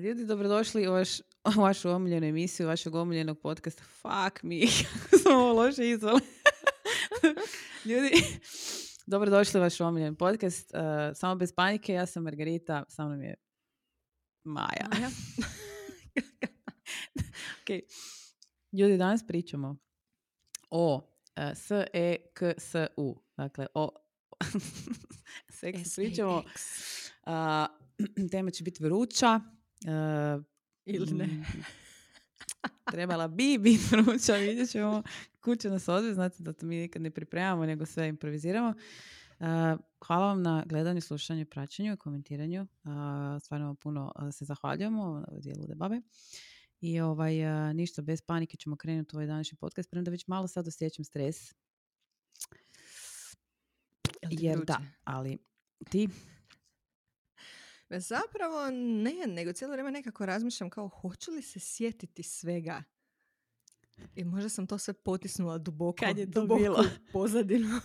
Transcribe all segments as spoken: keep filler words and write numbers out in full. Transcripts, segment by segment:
Ljudi, dobrodošli u vaš, vašu omiljenu emisiju, vašeg omiljenog podcasta. Fuck me, kako sam ovo loše izvala. Ljudi, dobrodošli u vaš omiljen podcast. Uh, samo bez panike, ja sam Margarita, sa mnom je Maja. Maja. Okay. Ljudi, danas pričamo o uh, S E K S U. Dakle, o seksu pričamo. Uh, tema će biti vruća. Uh, Ili ne. Trebala bi biti vruća, vidjet ćemo. Kuće nas odve, znate da to mi nikad ne pripremamo, nego sve improviziramo. Uh, hvala vam na gledanju, slušanju, praćenju i komentiranju. Uh, stvarno vam puno uh, se zahvaljujemo na dijelu de babe. I ovaj, uh, ništa, bez panike ćemo krenuti ovaj današnji podcast. Premda već malo sad osjećam stres. Jer da, ali ti... Zapravo ne, nego cijelo vrijeme nekako razmišljam kao hoću li se sjetiti svega. I možda sam to sve potisnula duboko. Kad je to bilo? Pozadinu.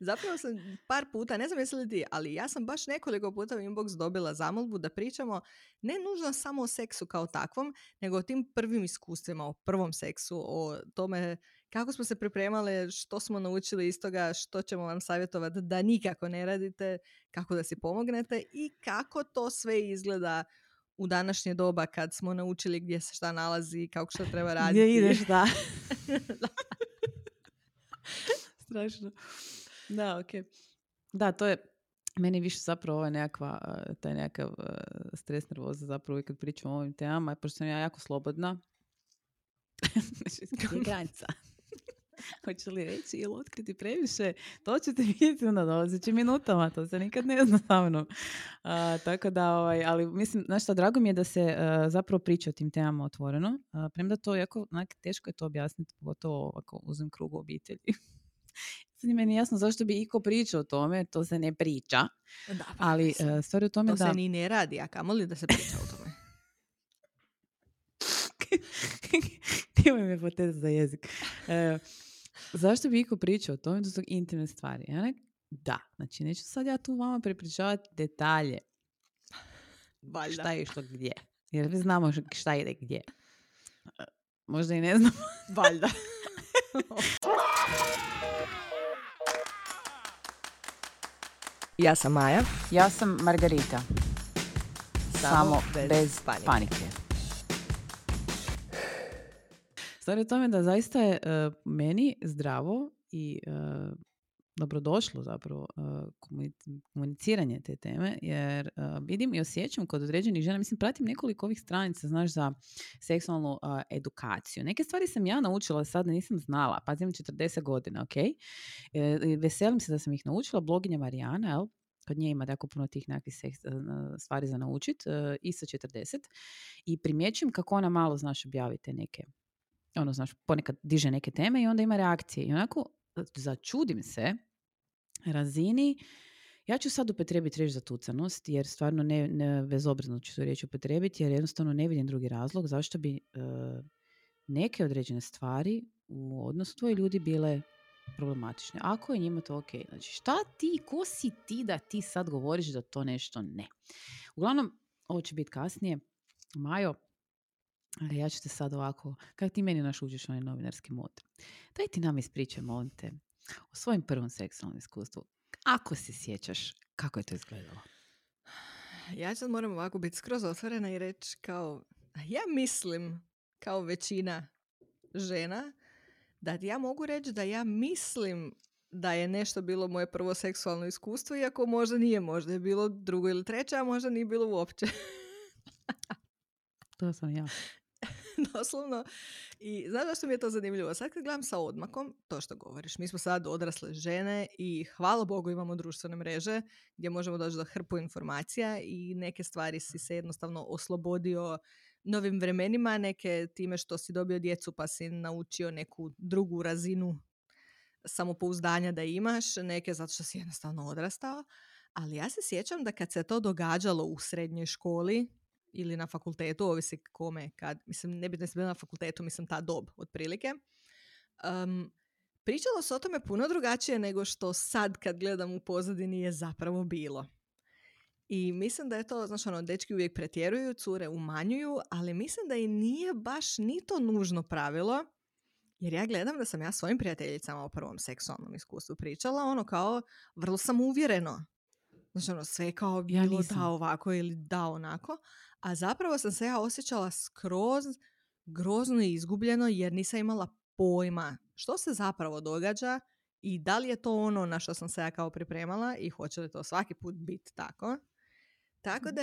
Zapravo sam par puta, ne znam jesi li ti, ali ja sam baš nekoliko puta u inbox dobila zamolbu da pričamo ne nužno samo o seksu kao takvom, nego o tim prvim iskustvima, o prvom seksu, o tome kako smo se pripremale, što smo naučili iz toga, što ćemo vam savjetovati da nikako ne radite, kako da si pomognete i kako to sve izgleda u današnje doba kad smo naučili gdje se šta nalazi, kako što treba raditi. Gdje ideš, da. Da. Strašno. Da, okej. Okay. Da, to je, meni više zapravo ova nekakva, taj nekakav stres, nervoza zapravo i kad pričamo o ovim temama, pošto sam ja jako slobodna. Znači, granica. Hoće li reći ili otkriti previše? To ćete vidjeti na dolazećim minutama, to se nikad ne zna sa mnom. Uh, tako da, ovaj, ali mislim, znaš šta, drago mi je da se uh, zapravo priča o tim temama otvoreno. Uh, premda to jako, onak, teško je to objasniti, pogotovo ovako uzem krugu obitelji. Sad meni je jasno zašto bi iko pričao o tome, to se ne priča. Da, pa, ali uh, stvar je u tome to da... To se ni ne radi, a kamoli da se priča o tome. Imaj me potez za jezik. E, zašto bi iko pričao o tome? To su intimne stvari. Ja ne? Da. Znači, neću sad ja tu vama prepričavati detalje. Valjda. Šta je što gdje. Jer mi znamo šta ide gdje. Možda i ne znamo. Valjda. Ja sam Maja. Ja sam Margarita. Samo, Samo bez, bez panike. panike. Stvar je u tome da zaista je uh, meni zdravo i uh, dobrodošlo zapravo uh, komuniciranje te teme, jer uh, vidim i osjećam kod određenih žena, mislim pratim nekoliko ovih stranica, znaš, za seksualnu uh, edukaciju. Neke stvari sam ja naučila, sad nisam znala, pa znam četrdeset godina, ok? E, veselim se da sam ih naučila, bloginja Marijana, jel? Kod nje ima tako puno tih nekakvih stvari za naučiti, uh, i sa četrdeset. I primjećujem kako ona malo, znaš, objavite neke ono, znaš, ponekad diže neke teme i onda ima reakcije. I onako, začudim se razini, ja ću sad upotrijebiti riječ zatucanost, jer stvarno ne, ne bezobrazno ću tu riječ upotrijebiti, jer jednostavno ne vidim drugi razlog zašto bi e, neke određene stvari u odnosu tvoje ljudi bile problematične. Ako je njima to ok. Znači, šta ti, ko si ti da ti sad govoriš da to nešto ne? Uglavnom, ovo će biti kasnije. Majo, ali ja ću te sad ovako, kako ti meni naš uđeš onaj novinarski mod. Daj ti nam ispričaj, molim te, o svojem prvom seksualnom iskustvu. Ako se sjećaš, kako je to izgledalo? Ja sad moram ovako biti skroz otvorena i reći kao, ja mislim, kao većina žena, da ja mogu reći da ja mislim da je nešto bilo moje prvo seksualno iskustvo, iako možda nije, možda je bilo drugo ili treće, a možda nije bilo uopće. To sam ja. Doslovno. I znaš zašto mi je to zanimljivo? Sad kad gledam sa odmakom, to što govoriš, mi smo sad odrasle žene i hvala Bogu imamo društvene mreže gdje možemo doći do hrpu informacija i neke stvari si se jednostavno oslobodio novim vremenima, neke time što si dobio djecu pa si naučio neku drugu razinu samopouzdanja da imaš, neke zato što si jednostavno odrastao. Ali ja se sjećam da kad se to događalo u srednjoj školi ili na fakultetu, ovisi kome, kad, mislim, ne bi da se bila na fakultetu, mislim, ta dob, otprilike. Um, pričalo se o tome puno drugačije nego što sad, kad gledam u pozadini, je zapravo bilo. I mislim da je to, znaš, ono, dečki uvijek pretjeruju, cure umanjuju, ali mislim da i nije baš ni to nužno pravilo, jer ja gledam da sam ja svojim prijateljicama o prvom seksualnom iskustvu pričala, ono kao, vrlo sam uvjereno. Znači, ono, sve kao bilo ja da ovako ili da onako, a zapravo sam se ja osjećala skroz grozno i izgubljeno, jer nisam imala pojma što se zapravo događa i da li je to ono na što sam se ja kao pripremala i hoće li to svaki put biti tako. Tako da,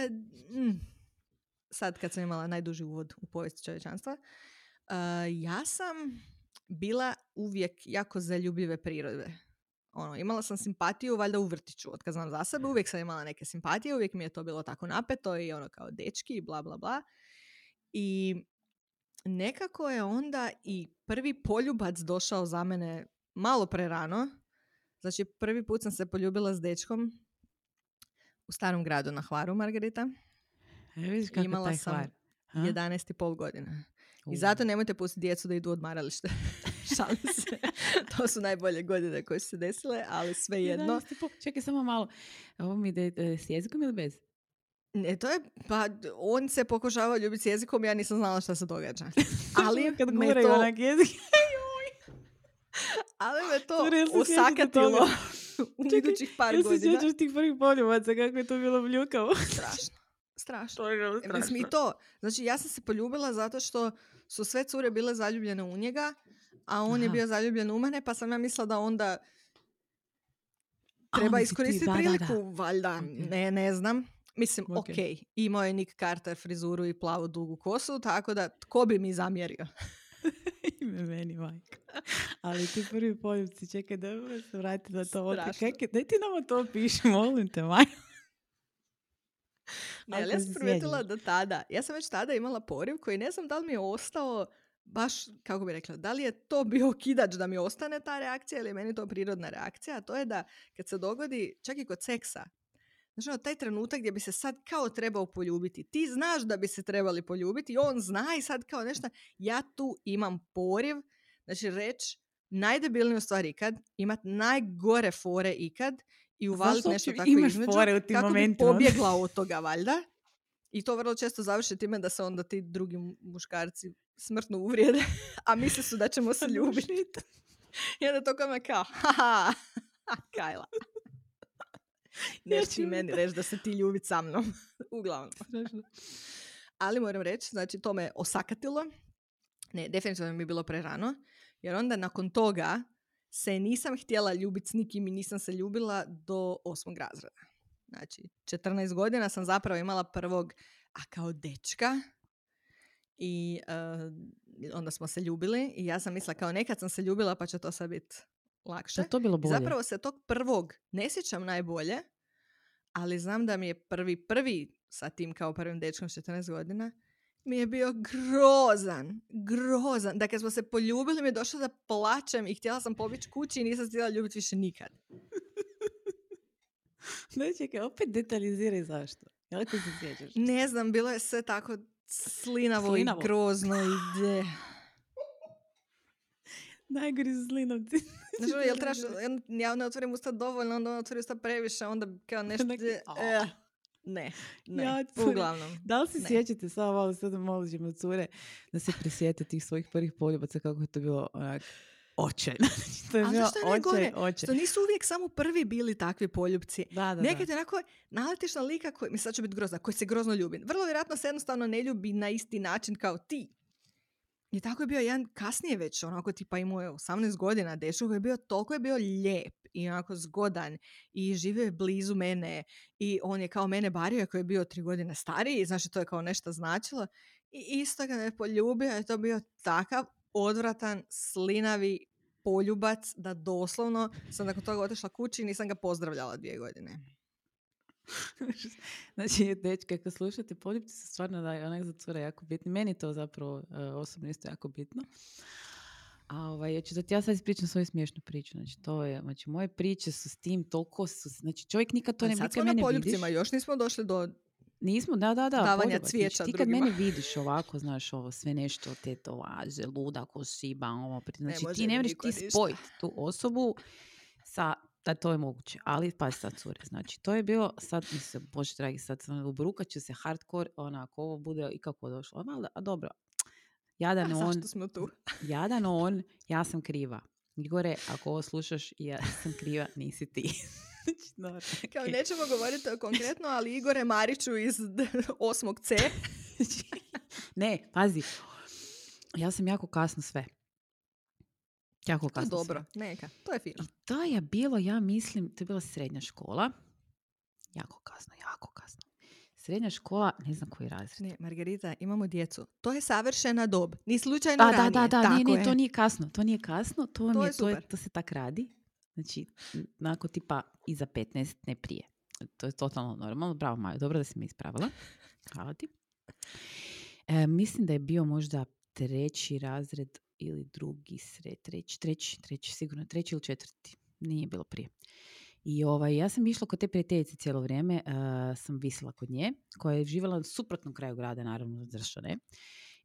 mm, sad kad sam imala najduži uvod u povijest čovječanstva, uh, ja sam bila uvijek jako zaljubljive prirode. Ono, imala sam simpatiju valjda u vrtiću, otkad znam za sebe, uvijek sam imala neke simpatije, uvijek mi je to bilo tako napeto i ono kao dečki i bla bla bla. I nekako je onda i prvi poljubac došao za mene malo prerano. Znači, prvi put sam se poljubila s dečkom u starom gradu na Hvaru, Margarita. Viš kako imala taj Hvar. Imala sam jedanaest i pol godina. I zato nemojte pustiti djecu da idu u odmaralište. Šalim se. To su najbolje godine koje su se desile, ali svejedno. Čekaj samo malo. Ovo mi ide s jezikom ili bez? Ne, to je, pa on se pokušavao ljubiti s jezikom, ja nisam znala šta se događa. Ali kad me to... ali me to osakatilo u idućih par godina. Čekaj, ja se ćeš tih prvih poljubaca, kako je to bilo vljukavo. Strašno. Strašno. strašno. Mislim i to. Znači, ja sam se poljubila zato što su sve cure bile zaljubljene u njega, a on Aha. je bio zaljubljen u mene, pa sam ja mislila da onda treba iskoristiti priliku, da, da. valjda. Ne, ne znam. Mislim, ok, okay. Imao je Nick Carter frizuru i plavu dugu kosu, tako da tko bi mi zamjerio? Ime meni, majka. Ali ti prvi poljubci, čekaj da se vrati na to. Kajke, daj ti nama to piši, molim te, majka. Ne, ali ja sam primetila da tada, ja sam već tada imala poriv koji ne znam da li mi je ostao baš, kako bi rekla, da li je to bio okidač da mi ostane ta reakcija ili je meni to prirodna reakcija, a to je da kad se dogodi, čak i kod seksa, znači ono, taj trenutak gdje bi se sad kao trebao poljubiti, ti znaš da bi se trebali poljubiti i on zna i sad kao nešto, ja tu imam poriv, znači reći najdebilniju stvar ikad, imat najgore fore ikad i uvaliti nešto tako između kako bi pobjegla od toga valjda. I to vrlo često završi time da se onda ti drugi muškarci smrtno uvrijede, a misle su da ćemo se ljubiti. I onda to kome kao, haha, Kajla. Nešto ti meni reći da se ti ljubit sa mnom. Uglavnom. Ali moram reći, znači to me osakatilo. Ne, definitivno mi je bilo prerano. Jer onda nakon toga se nisam htjela ljubiti s nikim i nisam se ljubila do osmog razreda. Znači, četrnaest godina sam zapravo imala prvog, a kao dečka. I uh, onda smo se ljubili i ja sam mislila kao nekad sam se ljubila pa će to sad biti lakše. Da, to bilo bolje. Zapravo se tog prvog ne sjećam najbolje, ali znam da mi je prvi prvi sa tim kao prvim dečkom četrnaest godina mi je bio grozan, grozan. Da kad smo se poljubili mi je došlo da plačem i htjela sam pobjeći kući i nisam htjela ljubiti više nikad. Da, čekaj, opet detaljiziraj zašto. Jel ti se sjećaš? Ne znam, bilo je sve tako slinavo, slinavo. I grozno i de... najgori zlinovci. Znači, jel trebaš, ja ne otvorim usta dovoljno, onda otvorim usta previše, onda kao nešto... Eh, ne, ne, ja, uglavnom. Da li se ne. Sjećate, samo malo sada malo ćemo cure, da se prisjete tih svojih prvih poljubaca, kako je to bilo onak... očaj. To je bilo očaj, očaj. Što nisu uvijek samo prvi bili takvi poljubci. Da, da, nekad je onako naletiš na lika koji, mislim sad će biti grozna, koji se grozno ljubi. Vrlo vjerojatno se jednostavno ne ljubi na isti način kao ti. I tako je bio jedan kasnije već, onako tipa imao je osamnaest godina dečko koji je bio, toliko je bio lijep i onako zgodan i živio je blizu mene i on je kao mene bario koji je bio tri godine stariji, znači to je kao nešto značilo i isto ga me poljubio je to bio takav odvratan, slinavi poljubac da doslovno sam nakon toga otišla kući i nisam ga pozdravljala dvije godine. Znači, dečke, ako slušate, poljubci su stvarno da je onak za cure jako bitni. Meni je to zapravo uh, osobno isto jako bitno. A ovaj, ja ću da ti ja sad ispričam svoju smiješnu priču. Znači, to je, znači, moje priče su s tim toliko su... Znači, čovjek nikad to ne... Sad smo na poljubcima, vidiš. Još nismo došli do... Nismo, da, da, da. Davanja cvijeća drugima. Ti kad mene vidiš ovako, znaš, ovo sve nešto, tetovaže, luda, ko šiba, ovo... Znači, ne ti ne mreš ti spojiti tu osobu sa da to je moguće, ali pa sad cure. Znači, to je bilo, sad mislim, bože dragi, sad sam ubrukat ću se hardcore, onako, ovo bude i kako došlo. A, a dobro, jadan a, on, smo tu? jadan on, ja sam kriva. Igore, ako ovo slušaš, ja sam kriva, nisi ti. Znači, kao nećemo govoriti konkretno, ali Igore Mariću iz osmog C. Ne, pazi, ja sam jako kasno sve. Jako kasno to dobro, sve. Neka, to je fino. I to je bilo, ja mislim, to je bila srednja škola. Jako kasno, jako kasno. Srednja škola, ne znam koji razred. Ne, Margarita, imamo djecu. To je savršena dob. Ni slučajno da, ranije. Da, da, da, tako ne, ne, to nije kasno. To nije kasno, to, to, je, je, to, je, to se tak radi. Znači, onako tipa iza petnaest, ne prije. To je totalno normalno. Bravo, Majo, dobro da si me ispravila. Hvala ti. E, mislim da je bio možda treći razred ili drugi sred, treći, treći, treći, sigurno, treći ili četvrti. Nije bilo prije. I ovaj, ja sam išla kod te prijateljice cijelo vrijeme, uh, sam visila kod nje, koja je živjela u suprotnom kraju grada, naravno, zašto ne.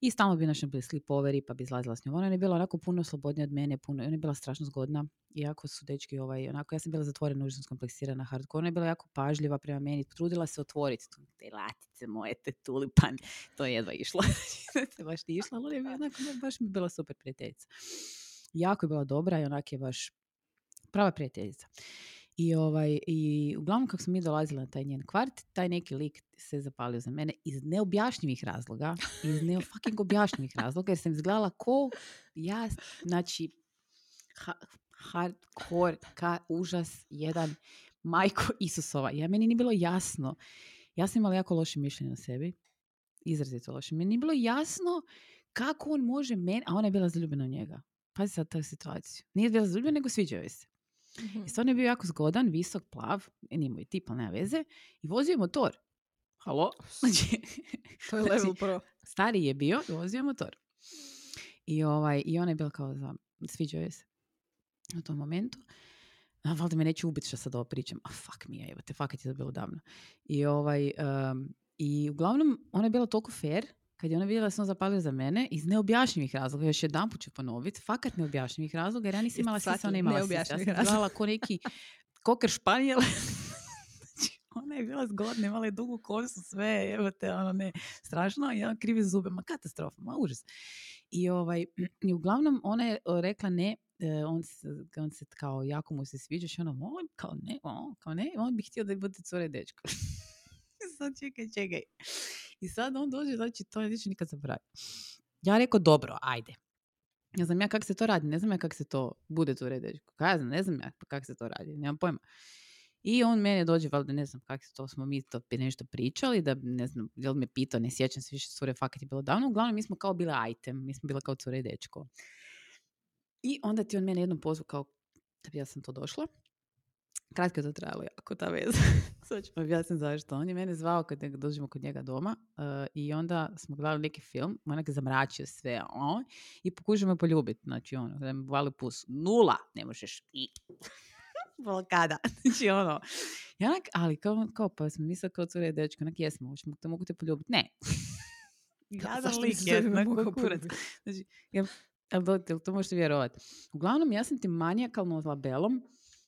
I stalno bi našli bili sleepoveri, pa bi izlazila s njom. Ona je bila onako puno slobodnija od mene, puno, ona je bila strašno zgodna, iako su dečki, ovaj, onako, ja sam bila zatvorena, užasno kompleksirana, hardcore. Ona je bila jako pažljiva prema meni, trudila se otvoriti tu, te latice moje, te tulipan, to je jedva išlo. Baš ti išla, ali onako, baš mi je bila super prijateljica. Jako je bila dobra i onako je baš prava prijateljica. I, ovaj, i uglavnom kako smo mi dolazili na taj njen kvart, taj neki lik se zapalio za mene iz neobjašnjivih razloga, iz neofucking objašnjivih razloga, jer sam izgledala ko ja, znači ha- hardcore, ka užas, jedan majko Isusova. Ja, meni nije bilo jasno. Ja sam imala jako loše mišljenje o sebi, izrazito loše. Meni nije bilo jasno kako on može meni, a ona je bila zaljubljena u njega. Pazi sad tu situaciju. Nije bila zaljubljena, nego sviđaju se. Mm-hmm. I stvarno je bio jako zgodan, visok, plav, nije moj tip, ali nema veze, i vozio je motor. Halo? Znači, to je level pro. Stariji je bio i vozio je motor. I, ovaj, i ona je bila kao, za, sviđao je se u tom momentu. A, valjda me neće ubiti što sad ovo pričam. A fuck mi je, evo te, fakat je to bilo davno. I, ovaj, um, i uglavnom, ona je bila toliko fair, kad je ona vidjela da se on zapalio za mene, iz neobjašnjivih razloga, još jedan put ću ponoviti, fakat neobjašnjivih razloga, jer ja nisam imala sisa, ona imala sisa. Ja sam izgledala ko neki koker španijel. Znači, ona je bila zgodna, imala je dugu kosu, sve, evo te, ono ne, strašno, i ona krivi zube, ma katastrofa, ma užas. I, ovaj, i uglavnom, ona je rekla ne, on se, on se kao, jako mu se sviđaš, ona, on, kao ne, on, kao ne, on bi htio da bude cure dečko. Sad čekaj, čekaj. I sad on dođe, znači to neće nikad zaboraviti. Ja rekao, dobro, ajde. Ne znam ja kako se to radi, ne znam ja kako se to bude tu redeći. Ja znam, ne znam ja kako se to radi, nemam pojma. I on mene dođe, valjda ne znam kako se to, smo mi to nešto pričali, da ne znam, jel me pitao, ne sjećam se više cure, fakat je bilo davno. Uglavnom, mi smo kao bile item, mi smo bile kao cure i dečko. I onda ti on mene jednom pozvao kao, da ja sam to došla. Kratko je to trajalo jako, ta veza. Sad ću objasniti zašto. On je mene zvao kad dođemo kod njega doma uh, i onda smo gledali neki film, onak je zamračio sve uh, i pokušao me poljubiti. Znači ono, da mi vali pus. Nula! Ne možeš. I... Blokada. Znači ono. I onak, ali kao, kao pa sam mislila kao cure dečko, onak jesmo, hoćemo te mogu te poljubiti. Ne. Ja da lik jedna kurac. Znači, ja, to možete vjerovati. Uglavnom, ja sam ti manijakalno labelom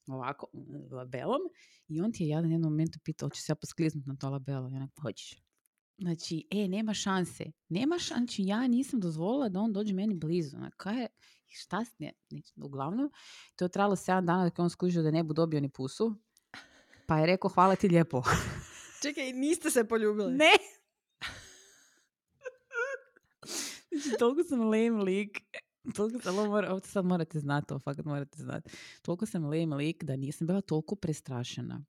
ovako, labelom, i on ti je jadan jednom momentu pitao, hoću se ja poskliznuti na to labelo, i onak, hoćeš. Znači, e, nema šanse. Nema šanse, ja nisam dozvolila da on dođe meni blizu. Kaj je, šta se ne, uglavnom, to je trajalo sedam dana dok je on skužio da ne bu dobio ni pusu, pa je rekao, hvala ti lijepo. Čekaj, niste se poljubili? Ne! Znači, toliko sam lame lik. Toliko sam, mora, ovdje sad morate znati, ovo fakat morate znati. Toliko sam lame lik da nisam bila toliko prestrašena.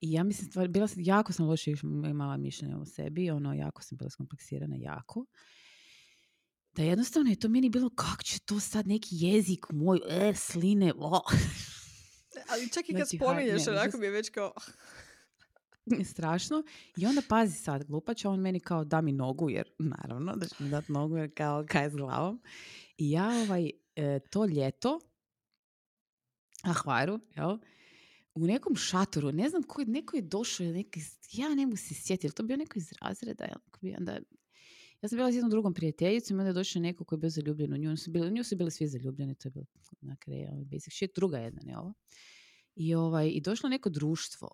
I ja mislim, stvar, bila sam, jako sam loše imala mišljenje o sebi, ono, jako sam bila skompleksirana, jako. Da jednostavno je to meni bilo, kak će to sad neki jezik moj, e, sline, o. Ali čak i kad znači, spominješ, onako mi je već kao... strašno. I onda pazi sad, glupača, on meni kao da mi nogu, jer naravno da ću mi dati nogu, jer kao kaj s glavom. I ja ovaj, e, to ljeto na Hvaru, jel, u nekom šatoru, ne znam koji, neko je došao, neki, ja ne mogu se sjetiti, to bio neko iz razreda, jel, onda, Ja sam bila s jednom drugom prijateljicom i onda je došao neko koji je bio zaljubljen u nju. Su bili, nju su bili svi zaljubljeni, to je bilo na kraju basic shit, druga jedna, ne ovo. I, ovaj, i došlo neko društvo.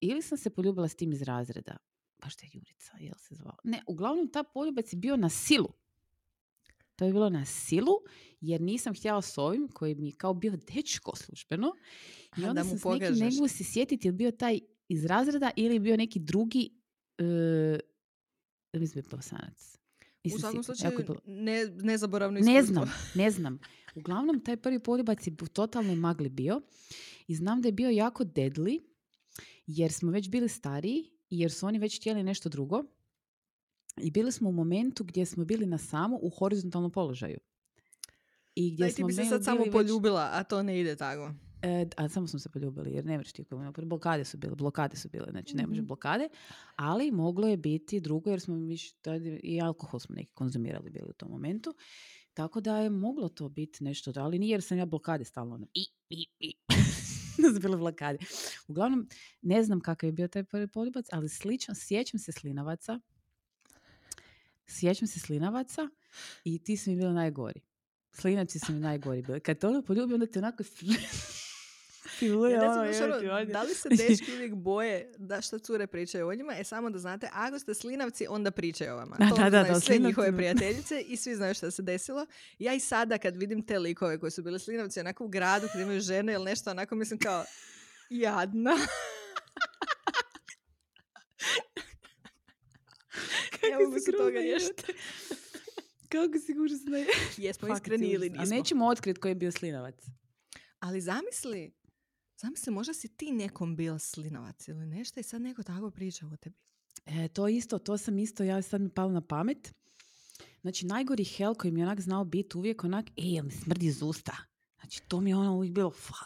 Ili sam se poljubila s tim iz razreda. Baš da je Jurica, jel se zvala? Ne, uglavnom ta poljubac je bio na silu. To je bilo na silu, jer nisam htjela s ovim koji mi kao bio dečko službeno. I onda sam s nekim, ne mogu se sjetiti, ili bio taj iz razreda ili bio neki drugi uh, mislim bosanac. U svakom slučaju ne, nezaboravno iskustvo. Ne znam, ne znam. Uglavnom, taj prvi poljubac je u totalnoj magli bio i znam da je bio jako deadly jer smo već bili stariji i jer su oni već htjeli nešto drugo. I bili smo u momentu gdje smo bili na samo u horizontalnom položaju. I gdje Daj, smo ti bi se sad samo poljubila, već... a to ne ide tako. E, a samo smo se poljubili, jer ne možeš ti koji blokade su bile, blokade su bile, znači ne može blokade, ali moglo je biti drugo jer smo viš, i alkohol smo neki konzumirali bili u tom momentu, tako da je moglo to biti nešto, ali nije jer sam ja blokade stalno ono, i, i, i. da su bile blokade. Uglavnom, ne znam kakav je bio taj prvi poljubac, ali slično, sjećam se slinavaca, sjećam se slinavaca i ti su mi bili najgori. Slinavci su mi najgori bili. Kad te ono poljubi, onda ti onako... Luje, ja ono, ono, da li se dečki uvijek boje da što cure pričaju o njima? E, samo da znate, ako ste slinavci, onda pričaju o vama. Da, to da, da, da, sve slinavci. Njihove prijateljice i svi znaju što se desilo. Ja i sada kad vidim te likove koji su bili slinavci onako u gradu kad imaju žene ili nešto, onako mislim kao jadna. Evo mi se toga nešto. Kako si užasna je. Jesmo iskrenili, nismo. A nećemo otkriti koji je bio slinavac. Ali zamisli, zamisli, možda si ti nekom bio slinovac ili nešto i sad neko tako priča o tebi. E, to isto, to sam isto, ja sad mi palo na pamet. Znači, najgori hell koji mi je onak znao biti uvijek onak, ej, ja mi smrdi iz usta. Znači, to mi je ono uvijek bilo, fuck.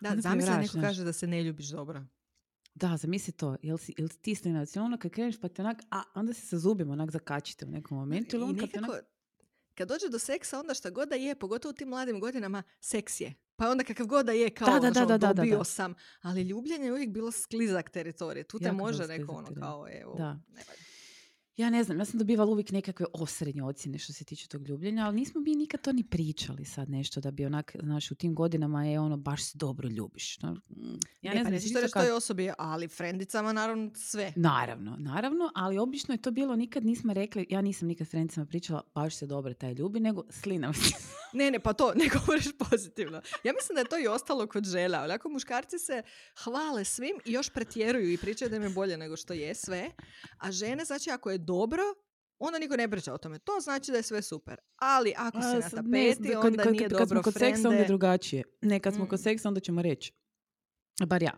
Da, onda zamisli da neko kaže da se ne ljubiš dobro. Da, zamisli to. Jel si, jel si ti slinovac? Ono kad kreneš pa te onak, a onda se sa zubima onak zakačite u nekom momentu. I, i nekako... Kad dođe do seksa, onda šta god da je, pogotovo u tim mladim godinama, seks je. Pa onda kakav god da je, kao da, da, da, da, da, da, bio sam. Ali ljubljenje je uvijek bilo sklizak teritorije. Tu te može neko ono kao, evo, da. Ne valj. Ja ne znam, ja sam dobivala uvijek nekakve osrednje ocjene što se tiče tog ljubljenja, ali nismo mi nikad to ni pričali sad nešto da bi onak, znaš, u tim godinama je ono, baš se dobro ljubiš. No, ja ne, ne znam, pa što reći toj osobi, ali frendicama naravno sve. Naravno, naravno, ali obično je to bilo, nikad nismo rekli, ja nisam nikad frendicama pričala, baš se dobro taj ljubi, nego slinam se. ne, ne, pa to, ne govoriš pozitivno. Ja mislim da je to i ostalo kod žela, ali ako muškarci se hvale svim i još pretjeruju i pričaju da im je bolje nego što je sve, a žene, znači, ako je dobro, onda niko ne priča o tome. To znači da je sve super. Ali ako se na tapeti, ne, onda kad, nije kad, dobro. Kad smo kod frende... seksa, onda je drugačije. Ne, kad smo mm. kod seksa, onda ćemo reći. Bar ja.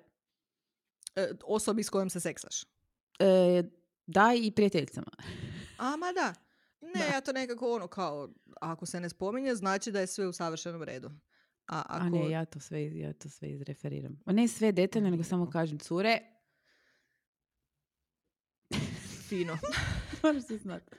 E, osobi s kojom se seksaš? E, da, i prijateljicama. A, ma da. Ne, da. Ja to nekako ono kao, ako se ne spominje, znači da je sve u savršenom redu. A, ako... A ne, ja to sve, ja to sve izreferiram. Ne sve detaljno, nego samo kažem, cure... Fino. Moraš se znati.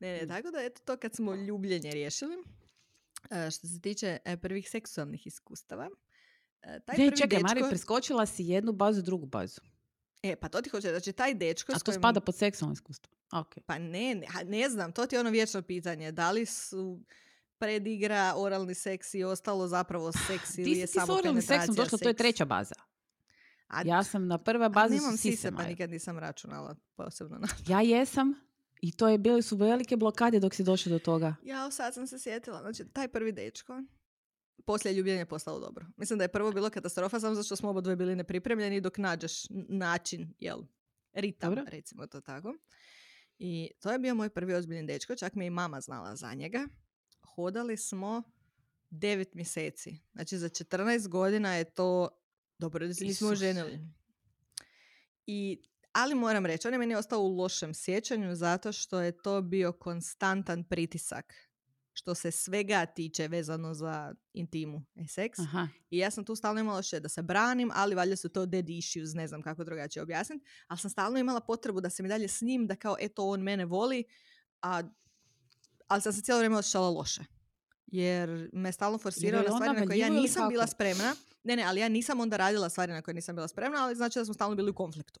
Ne, ne, tako da eto to kad smo ljubljenje riješili. Uh, što se tiče uh, prvih seksualnih iskustava. Uh, taj ne, prvi čekaj, dečko... Mari, preskočila si jednu bazu, drugu bazu. E, pa to ti hoće, znači taj dečko... A to kojim... spada pod seksualno iskustvo? Okay. Pa ne, ne, ne znam, to ti je ono vječno pitanje. Da li su... predigra, oralni seks i ostalo zapravo seks ili je samo penetracija seksa. Ti si s oralnim seksom došla, to je treća baza. A, ja sam na prva baza s sisama. A nemam sise, pa nikad nisam računala posebno. Na... Ja jesam i to je bile su velike blokade dok si došla do toga. Ja, sad sam se sjetila. Znači, taj prvi dečko, poslije ljubljenje postalo dobro. Mislim da je prvo bilo katastrofa, samo zato što smo oba dvoje bili nepripremljeni dok nađeš način, jel, ritam, dobro, recimo to tako. I to je bio moj prvi ozbiljni dečko, čak mi je i mama znala za njega. Hodali smo devet mjeseci. Znači, za četrnaest godina je to... Dobro, da se nismo oženili. I, ali moram reći, on je meni ostao u lošem sjećanju zato što je to bio konstantan pritisak. Što se svega tiče vezano za intimu i seks. Aha. I ja sam tu stalno imala še da se branim, ali valjda su to dead issues, ne znam kako drugačije objasniti. Ali sam stalno imala potrebu da se mi dalje s njim, da kao eto on mene voli, a... ali sam se cijelo vrijeme osjećala loše. Jer me stalno forsirao na stvari na koje ja nisam bila spremna. Ne, ne, ali ja nisam onda radila stvari na koje nisam bila spremna, ali znači da smo stalno bili u konfliktu.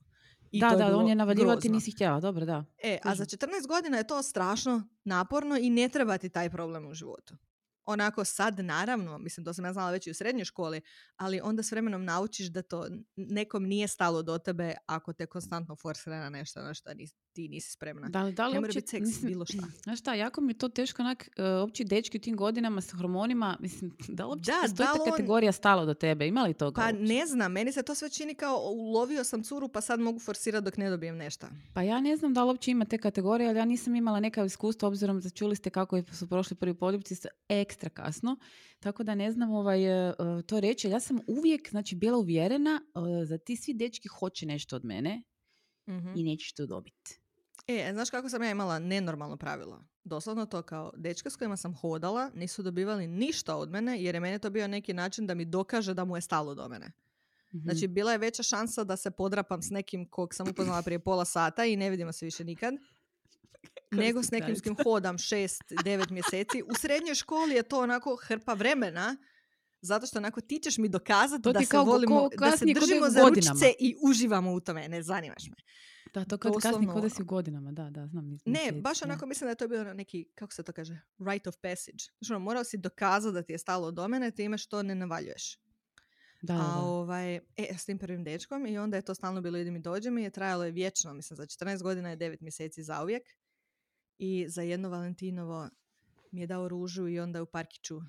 I da, da, on je navaljivao, ti nisi htjela, dobro, da. E, a za četrnaest godina je to strašno naporno i ne treba ti taj problem u životu. Onako sad, naravno, mislim, to sam ja znala već i u srednjoj školi, ali onda s vremenom naučiš da to nekom nije stalo do tebe ako te konstantno forsira na nešto na što nis, ti nisi spremna. Da, da li ne mora biti seks, mislim, bilo šta. Znaš šta, jako mi je to teško, onak, opći dečki u tim godinama sa hormonima, mislim, da li opće da, stoji da li ta kategorija on... stalo do tebe, ima li toga? Pa ne znam, meni se to sve čini kao ulovio sam curu pa sad mogu forsirati dok ne dobijem nešto. Pa ja ne znam da li opće ima te kategorije, ali ja nisam imala neka iskustva, obzirom da čuli ste kako su prošli prvi poljupci sa kasno, tako da ne znam ovaj, to reći. Ja sam uvijek, znači, bila uvjerena da ti svi dečki hoće nešto od mene, mm-hmm, i nećeš to dobiti. E, znaš kako sam ja imala nenormalno pravilo? Doslovno to, kao dečka s kojima sam hodala nisu dobivali ništa od mene jer je mene to bio neki način da mi dokaže da mu je stalo do mene. Mm-hmm. Znači, bila je veća šansa da se podrapam s nekim kog sam upoznala prije pola sata i ne vidimo se više nikad, nego s nekim s kim hodam šest, devet mjeseci. U srednjoj školi je to onako hrpa vremena, zato što onako ti ćeš mi dokazati da se volimo, da se držimo za ručice i uživamo u tome. Ne zanimaš me. Da, to kad kasnije kod da si u godinama, da, da, znam. Mislim, ne, baš onako mislim da je to bilo neki, kako se to kaže, rite of passage. Znači, ono, morao si dokazati da ti je stalo do mene, ti imaš to, ne navaljuješ. Da, da. A ovaj, e, s tim prvim dečkom, i onda je to stalno bilo idem i dođem i je trajalo je vječno, mislim, za četrnaest godina je devet mjeseci zauvijek. I za jedno Valentinovo mi je dao ružu i onda u parkiću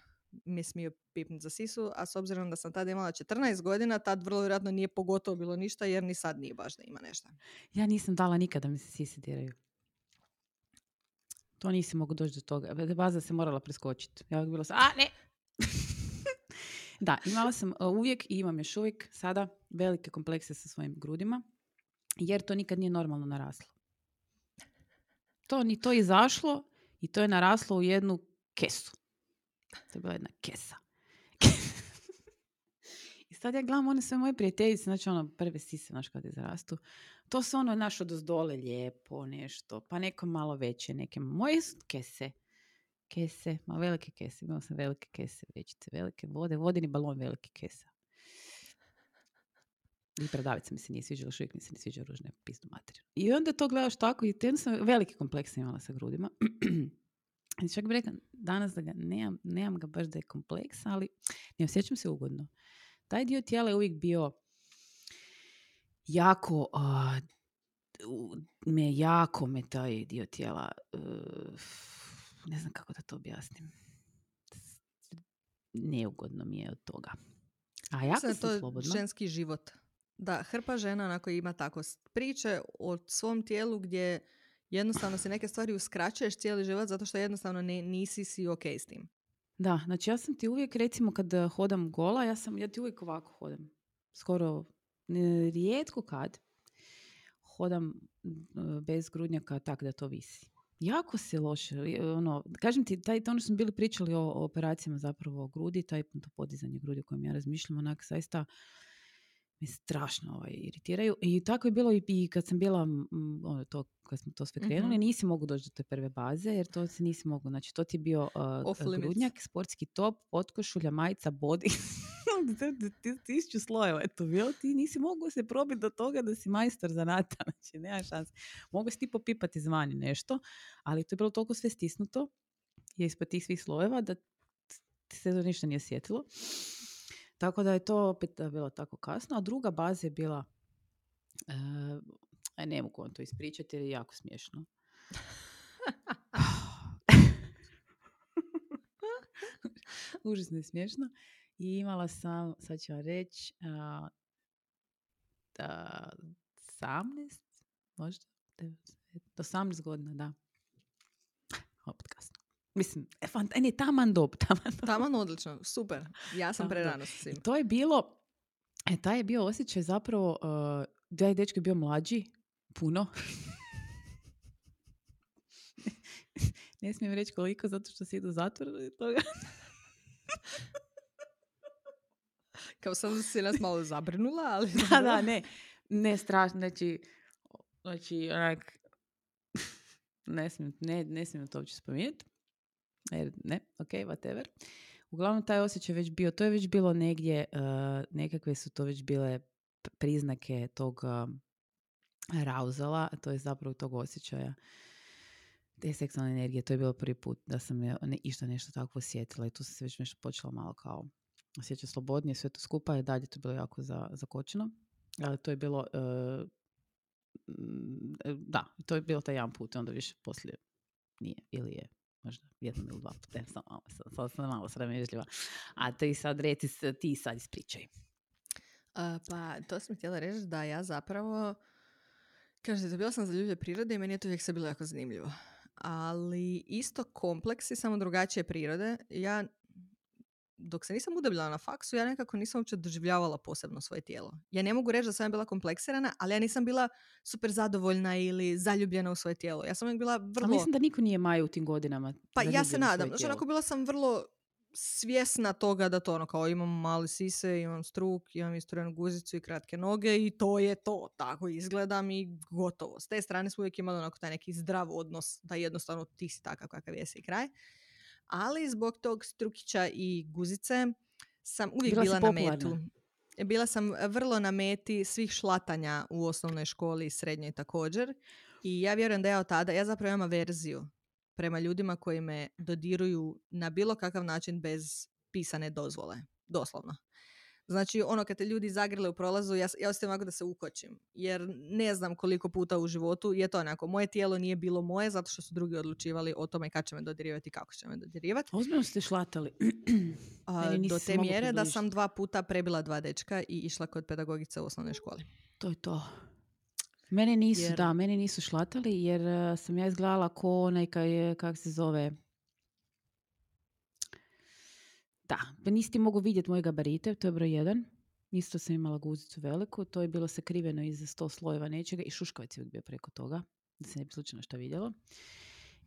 mi je smio pipnut za sisu, a s obzirom da sam tada imala četrnaest godina, tad vrlo vjerojatno nije pogotovo bilo ništa, jer ni sad nije baš da ima nešto. Ja nisam dala nikada mi se sise diraju. To nisi mogu doći do toga. Baza se morala preskočiti. Ja uvijek bila sam, a ne! Da, imala sam uvijek i imam još uvijek sada velike komplekse sa svojim grudima, jer to nikad nije normalno naraslo. To ni to izašlo i to je naraslo u jednu kesu. To je bila jedna kesa. I sad ja gledam one sve moje prijateljice, znači ono prve sise, znaš, kad izrastu. To su ono naš odozdole lijepo nešto, pa neko malo veće, neke moje su kese. Kese, ma velike kese, imao sam velike kese, vrećice velike, vode, vodeni balon, velike kesa. I predavica mi se nije sviđala, još uvijek mi se ne sviđa ružne pizdu materiju. I onda to gledaš tako i ten sam veliki kompleks imala sa grudima. I čak bi rekla, danas da ga nemam, nemam ga baš da je kompleks, ali ne osjećam se ugodno. Taj dio tijela je uvijek bio jako, uh, me jako me taj dio tijela, uh, ne znam kako da to objasnim. Neugodno mi je od toga. A jako sam slobodna. To je ženski život. Da, hrpa žena onako ima tako priče o svom tijelu gdje jednostavno se neke stvari uskraćuješ cijeli život zato što jednostavno ne, nisi si ok s tim. Da, znači ja sam ti uvijek, recimo kad hodam gola, ja, sam, ja ti uvijek ovako hodam. Skoro rijetko kad hodam bez grudnjaka tak da to visi. Jako se loše, ono, kažem ti, taj, ono što smo bili pričali o, o operacijama zapravo o grudi, taj to podizanje grudi o kojem ja razmišljam, onak zaista me strašno ovaj, iritiraju. I tako je bilo i, i kad sam bila, ono, to, kad smo to sve krenuli, mm-hmm, nisi mogu doći do te prve baze, jer to se nisi mogu, znači to ti je bio uh, grudnjak, sportski top, potkošulja, majica, body, tisuću slojeva je to bilo, ti nisi mogu se probiti do toga da si majstor zanata, znači nema šanse. Mogu si ti popipati zvani nešto, ali to je bilo toliko sve stisnuto je ispod tih svih slojeva da ti se to ništa nije sjetilo. Tako da je to opet bilo tako kasno. A druga baza je bila, e, ne mogu vam to ispričati jer je jako smiješno. Užasno je smiješno. I imala sam, sad ću vam reći, uh, da, osamnaest, možda, osamnaest godina, da. Opet kasno. Mislim, fant, ne, taman dob. Taman, dob. Taman odlično, super. Ja sam prerano s svim. To je bilo, e, taj je bio osjećaj zapravo, uh, da je dečko bio mlađi, puno. Ne smijem reći koliko, zato što se idu zatvor i toga. Kao sam se nas malo zabrnula, ali... Da, da, ne. Ne, strašno. Znači, znači onak... Ne smijem, ne, ne smijem to uopće spominjati. Jer, ne, ok, whatever. Uglavnom, taj osjećaj već bio, to je već bilo negdje, uh, nekakve su to već bile priznake tog uh, rauzala, a to je zapravo tog osjećaja te seksualne energije. To je bilo prvi put da sam je ne, išta nešto tako osjetila i tu sam se već nešto počela malo kao osjeća slobodnije, sve to skupa je dalje to bilo jako za, zakočeno, ali to je bilo e, da, to je bilo taj jedan put, onda više poslije nije, ili je možda jednom ili dva puta, sam malo, sad sam malo sramežljiva. A ti sad reci, ti sad ispričaj. A, pa to sam htjela reći da ja zapravo, kažete, bila sam za ljublje prirode i meni je to uvijek sve bilo jako zanimljivo. Ali isto kompleksi, samo drugačije prirode. Ja, dok se nisam udebljala na faksu, ja nekako nisam uopće doživljavala posebno svoje tijelo. Ja ne mogu reći da sam bila kompleksirana, ali ja nisam bila super zadovoljna ili zaljubljena u svoje tijelo. Ja sam uvijek bila vrlo... Ali mislim da niko nije Maju u tim godinama. Pa ja se nadam. Znači, onako bila sam vrlo svjesna toga da to ono kao imam male sise, imam struk, imam istrojenu guzicu i kratke noge i to je to. Tako izgledam i gotovo. S te strane smo uvijek imali onako taj neki zdrav odnos da jednostavno ti si takav kakav jesi i kraj. Ali zbog tog strukića i guzice sam uvijek bila, bila na metu. Bila sam vrlo na meti svih šlatanja u osnovnoj školi i srednjoj također. I ja vjerujem da ja od tada, ja zapravo imam averziju prema ljudima koji me dodiruju na bilo kakav način bez pisane dozvole. Doslovno. Znači, ono kad te ljudi zagrle u prolazu, ja, ja ostavim ovako da se ukočim. Jer ne znam koliko puta u životu je to onako. Moje tijelo nije bilo moje zato što su drugi odlučivali o tome kad će me dodirivati i kako će me dodirivati. Ozbiljno ste šlatali. A, do te mjere približiti. Da sam dva puta prebila dva dečka i išla kod pedagogice u osnovnoj školi. To je to. Mene nisu, jer... da, mene nisu šlatali jer sam ja izgledala ko onaj kaj, kak se zove... Da, nisi ti mogu vidjeti moje gabarite, to je broj jedan. Isto sam imala guzicu veliku, to je bilo sakriveno iza sto slojeva nečega i šuškavac je bio preko toga, da se ne bi slučajno što vidjelo.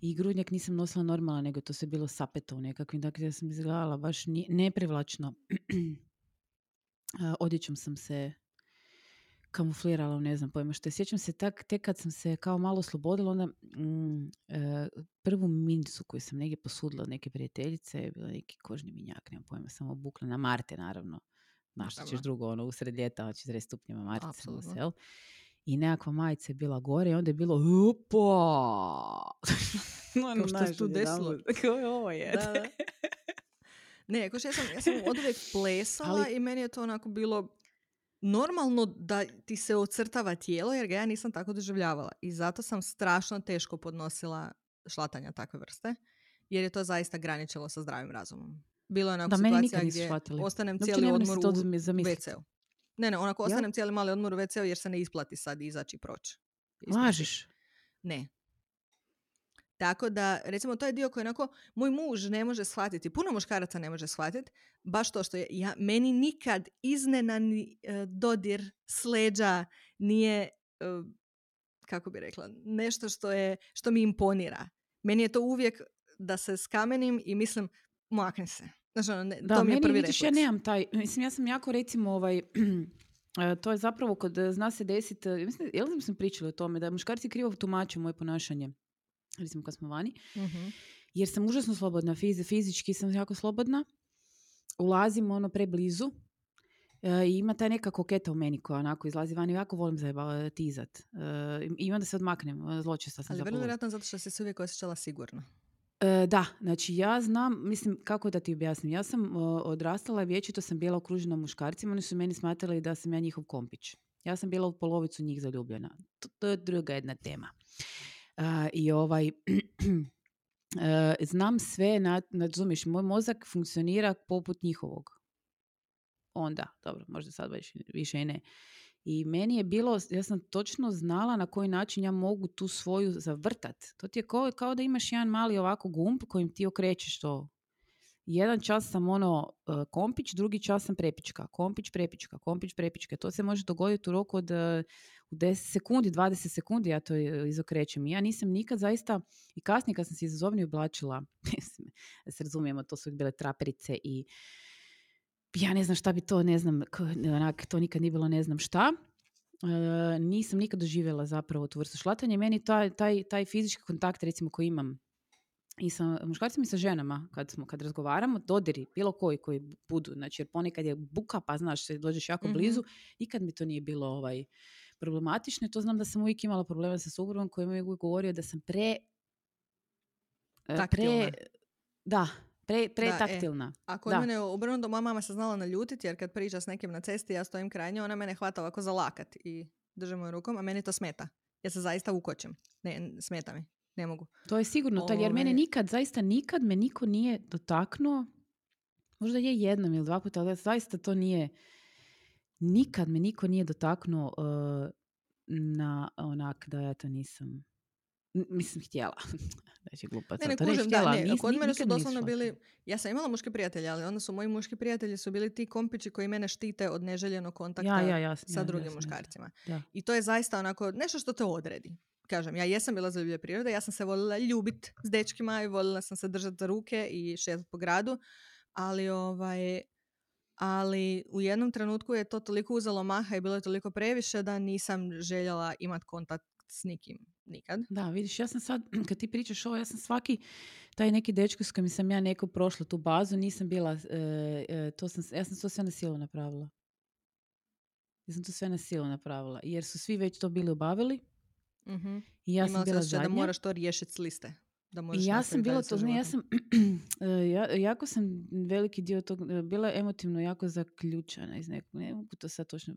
I grudnjak nisam nosila normalno, nego to se bilo sapeto u nekakvim, dakle ja sam izgledala baš neprivlačno. Odjećom sam se kamuflirala, ne znam pojma što je. Sjećam se tak, tek kad sam se kao malo oslobodila, onda mm, e, prvu mincu koju sam negdje posudila od neke prijateljice je bila neki kožni minjak, nemam pojma, sam obukla na Marte, naravno. Znaš što ćeš drugo, ono, usred ljeta, znači četrdeset stupnjeva Martice na sel. I nekakva majica je bila gore i onda je bilo upa! No, kao što se tu desilo. Kao je ovo je. Da, da. Ne, kao što ja sam, ja sam od uvijek plesala ali... i meni je to onako bilo normalno da ti se ocrtava tijelo jer ga ja nisam tako doživljavala i zato sam strašno teško podnosila šlatanja takve vrste jer je to zaista graničilo sa zdravim razumom. Bilo je onako da, situacija gdje šlatili. Ostanem cijeli znači, odmor u ve ce u. Ne, ne, onako ostanem ja? cijeli mali odmor u ve ce u jer se ne isplati sad izaći proći. Lažiš? Ne. Tako da, recimo, to je dio koji onako moj muž ne može shvatiti, puno muškaraca ne može shvatiti, baš to što je, ja, meni nikad iznenadni e, dodir s leđa nije, e, kako bi rekla, nešto što, je, što mi imponira. Meni je to uvijek da se skamenim i mislim, makni se. Znači, ono, ne, da, to mi je prvi refleks. Ja nemam taj, mislim, ja sam jako, recimo, ovaj... to je zapravo, kod zna se desiti, mislim, jel da sam pričala o tome, da muškarci krivo tumače moje ponašanje. Recimo kad smo vani, uh-huh. jer sam užasno slobodna, Fizi, fizički sam jako slobodna, ulazim ono preblizu e, i ima taj neka koketa u meni koja onako izlazi van i jako volim zajebala tizat. E, I onda se odmaknem, zločesta sam zapravo. Ali vrlo vjerojatno zato što si se uvijek osjećala sigurno. E, da, znači ja znam, mislim, kako da ti objasnim, ja sam o, odrastala i vječito sam bila okružena muškarcima, oni su meni smatrali da sam ja njihov kompić. Ja sam bila u polovicu njih zaljubljena. To, to je druga jedna tema. Uh, i ovaj uh, znam sve, nazumiš, moj mozak funkcionira poput njihovog. Onda, dobro, možda sad već više i ne. I meni je bilo, ja sam točno znala na koji način ja mogu tu svoju zavrtat. To ti je kao, kao da imaš jedan mali ovako gumb kojim ti okrećeš to. Jedan čas sam ono uh, kompić, drugi čas sam prepička. Kompić, prepička, kompić, prepička. To se može dogoditi u roku od uh, deset sekundi, dvadeset sekundi ja to izokrećem. Ja nisam nikad zaista, i kasnije kad sam se izazovnije oblačila, da se razumijemo, to su bile traperice i ja ne znam šta bi to, ne znam, onak, to nikad nije bilo ne znam šta. E, nisam nikad doživjela zapravo tu vrstu šlatanja. Meni taj, taj, taj fizički kontakt recimo koji imam i sa muškarcima i sa ženama kad, smo, kad razgovaramo, dodiri bilo koji koji budu, znači jer ponekad je buka pa znaš, dođeš jako blizu, nikad mi to nije bilo ovaj problematične. To znam da sam uvijek imala problema sa suprugom koji mi je govorio da sam pre... Taktilna. Pre, da, pre, pre da, taktilna. E, a kod mene je obrnuto, moja mama se znala naljutiti jer kad priča s nekim na cesti, ja stojim kraj nje, ona mene hvata ovako za lakat i drži moju rukom, a meni to smeta. Ja se zaista ukočim. Ne, smeta mi. Ne mogu. To je sigurno, to, jer mene nikad, zaista nikad me niko nije dotaknuo, možda je jednom ili dva puta, ali zaista to nije, nikad me niko nije dotaknuo uh, na onak da ja to nisam, n- mislim htjela. Znači glupac. Ne, ne to kužem, htjela, da, ne, nis, kod mene su doslovno bili, ja sam imala muške prijatelje, ali onda su moji muški prijatelji su bili ti kompići koji mene štite od neželjenog kontakta ja, ja, jasn, sa ja, drugim jasn, muškarcima. Ja, ja. I to je zaista onako nešto što te odredi. Kažem, ja jesam bila zaljublja prirode, ja sam se voljela ljubit s dečkima i voljela sam se držati za ruke i šetati po gradu, ali, ovaj, ali u jednom trenutku je to toliko uzelo maha i bilo je toliko previše da nisam željela imati kontakt s nikim nikad. Da, vidiš, ja sam sad, kad ti pričaš ovo, ja sam svaki taj neki dečko s kojim sam ja neko prošla tu bazu, nisam bila, e, to sam, ja sam to sve na silu napravila. Ja sam to sve na silu napravila, jer su svi već to bili obavili. Mm-hmm. I ja imala sam bila zadnja. Da moraš to riješiti s liste. Da možeš ja sam bila to, ne, ja sam, ja, jako sam veliki dio tog, bila emotivno jako zaključana iz nekog, ne mogu to sad točno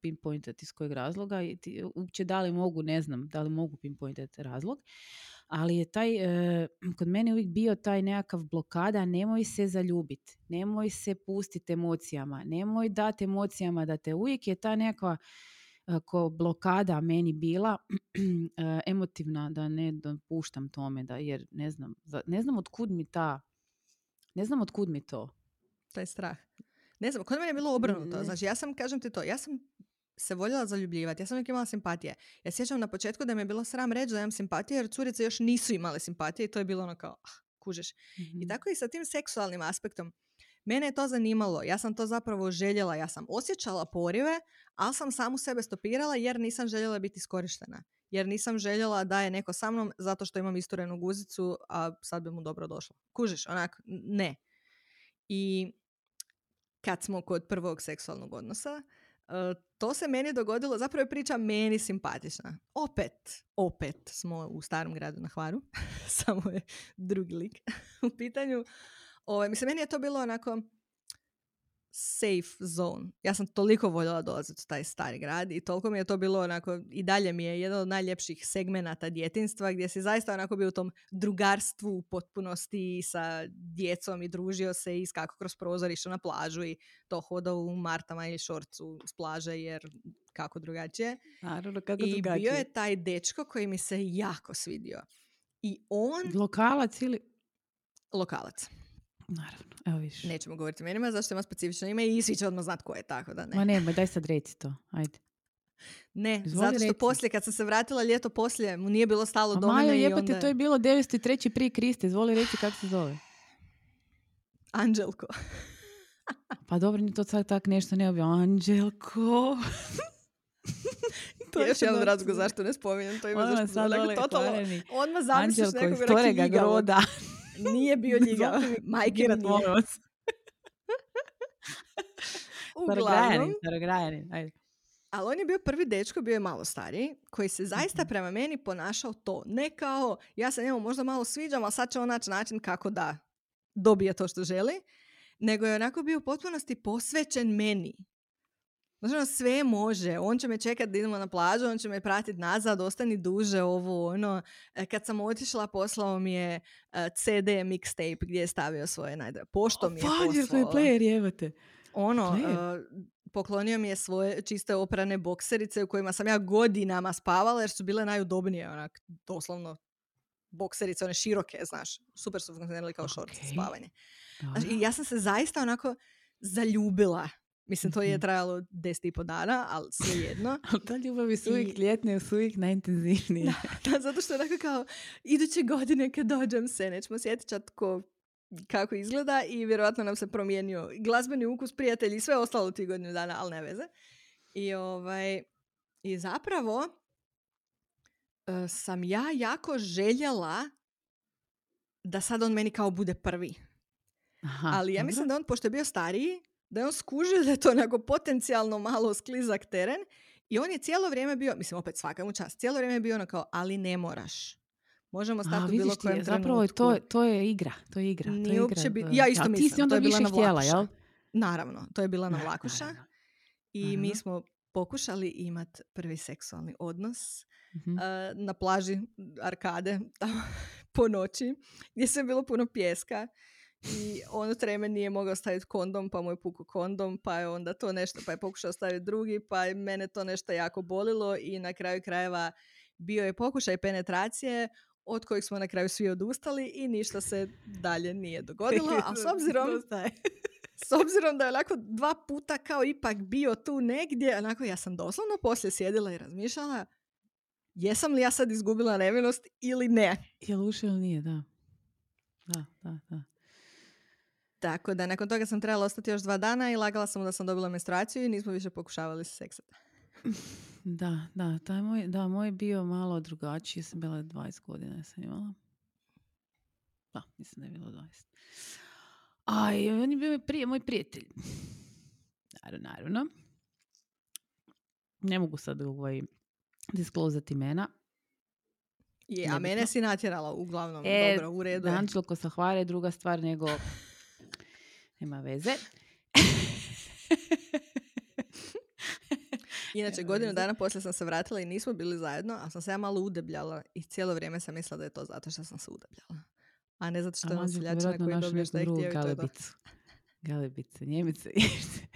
pinpointati iz kojeg razloga, i ti, uopće da li mogu, ne znam, da li mogu pinpointati razlog, ali je taj, eh, kod mene uvijek bio taj nekakav blokada, nemoj se zaljubiti, nemoj se pustiti emocijama, nemoj dati emocijama da te, uvijek je ta nekakva ko blokada meni bila emotivna, da ne dopuštam tome, da, jer ne znam, ne znam otkud mi ta, ne znam otkud mi to. Taj strah. Ne znam, kod mene je bilo obrnuto. Znači, ja sam, kažem ti to, ja sam se voljela zaljubljivati, ja sam uvijek imala simpatije. Ja sjećam na početku da mi je bilo sram reći da imam simpatije, jer curice još nisu imale simpatije i to je bilo ono kao, ah, kužiš. Mm-hmm. I tako i sa tim seksualnim aspektom. Mene je to zanimalo, ja sam to zapravo željela, ja sam osjećala porive, ali sam samu sebe stopirala jer nisam željela biti iskorištena. Jer nisam željela da je neko sa mnom zato što imam isturenu guzicu, a sad bi mu dobro došlo. Kužiš, onak, ne. I kad smo kod prvog seksualnog odnosa, to se meni dogodilo, zapravo je priča meni simpatična. Opet, opet smo u starom gradu na Hvaru, samo je drugi lik u pitanju. Ovo, mislim, meni je to bilo onako safe zone. Ja sam toliko voljela dolaziti u taj stari grad i toliko mi je to bilo onako, i dalje mi je jedan od najljepših segmenata djetinjstva gdje si zaista onako bio u tom drugarstvu u potpunosti sa djecom i družio se i skako kroz prozor, išao na plažu i to hodao u martama i šorcu s plaže jer kako drugačije. Naravno, kako I drugačije. I bio je taj dečko koji mi se jako svidio. I on... Lokalac ili... Lokalac. Naravno, evo viš. Nećemo govoriti o imenima, zašto ima specifično ime i svi će odmah znat ko je, tako da ne. Ma nemoj, daj sad reci to, ajde. Ne, izvoli zato što reci. Poslije, kad sam se vratila ljeto poslije, mu nije bilo stalo do mene i onda... A Majo, jebate, to je bilo devetsto treće prije Kriste, izvoli reći kako se zove. Anđelko. Pa dobro, ni to sad tak nešto ne objav. Anđelko... To je još jedan razlog zašto ne spominjem to ime, ona, zašto zove. Totalno, odmah zamisliš nekoga rekli njigavog. Nije bio ljigav. Majke mi nije. Uglavnom. Ali on je bio prvi dečko, bio je malo stariji, koji se zaista prema meni ponašao to. Ne kao, ja se njemu možda malo sviđam, ali sad će on naći način kako da dobije to što želi. Nego je onako bio u potpunosti posvećen meni. Znači, ono sve može. On će me čekati da idemo na plažu, on će me pratiti nazad, ostani duže, ovo, ono. Kad sam otišla, poslao mi je C D mixtape gdje je stavio svoje najdraže. Pošto mi je poslao. Fađer, to je player, jevate. Ono, player. Uh, poklonio mi je svoje čiste oprane bokserice u kojima sam ja godinama spavala jer su bile najudobnije, onak, doslovno bokserice, one široke, znaš. Super su funkcionirali kao okay. Šort za spavanje. Znači, i ja sam se zaista onako zaljubila. Mislim, to je trajalo deset i po dana, ali svejedno. Ali ta ljubav je su uvijek I... ljetne, su uvijek najintenzivnije. Da, da, zato što je onako kao, iduće godine kad dođem se, nećemo sjetiti čatko kako izgleda i vjerojatno nam se promijenio glazbeni ukus, prijatelji i sve ostalo tih godinu dana, ali ne veze. I, ovaj, i zapravo sam ja jako željela da sad on meni kao bude prvi. Aha, ali ja mislim dobro. Da on, pošto je bio stariji, da je on skužio da je to onako potencijalno malo sklizak teren I on je cijelo vrijeme bio, mislim, opet svaka mu čast, cijelo vrijeme je bio ono kao, ali ne moraš. Možemo stati A, u bilo kojem je, trenutku. Zapravo to, to je igra. To je igra. Nije to je uopće igra. Bi, ja isto ja, mislim. Ti si onda to je više bila htjela, jel? Naravno, to je bila na Vlakuša. Naravno. I uh-huh. mi smo pokušali imati prvi seksualni odnos uh-huh. uh, na plaži Arkade tamo, po noći, gdje se bilo puno pijeska. I ono treme nije mogao staviti kondom, pa mu je pukao kondom, pa je onda to nešto, pa je pokušao staviti drugi, pa je mene to nešto jako bolilo i na kraju krajeva bio je pokušaj penetracije od kojih smo na kraju svi odustali i ništa se dalje nije dogodilo, a s obzirom, s obzirom da je onako dva puta kao ipak bio tu negdje, onako ja sam doslovno poslije sjedila i razmišljala jesam li ja sad izgubila nevinost ili ne. Jel ušao ili nije, da. Da, da, da. Tako da, nakon toga sam trebala ostati još dva dana i lagala sam da sam dobila menstruaciju i nismo više pokušavali seksati. Da, da, taj moj, da, moj je bio malo drugačiji, sam bila dvadeset godina, sam imala. Da, mislim da je bilo dvadeset. Aj, on je bio prije, moj prijatelj. Naravno, naravno. Ne mogu sad ovaj disklozati imena. Je, a mene si natjerala uglavnom, e, dobro, u redu. Anđelko sa Hvara je druga stvar nego... Nema veze. Inače, godinu dana poslije sam se vratila i nismo bili zajedno, ali sam se ja malo udebljala i cijelo vrijeme sam mislila da je to zato što sam se udebljala. A ne zato što je on seljačina koji dobio što je htio i to je dobro. Galebice, Njemice. Njemice.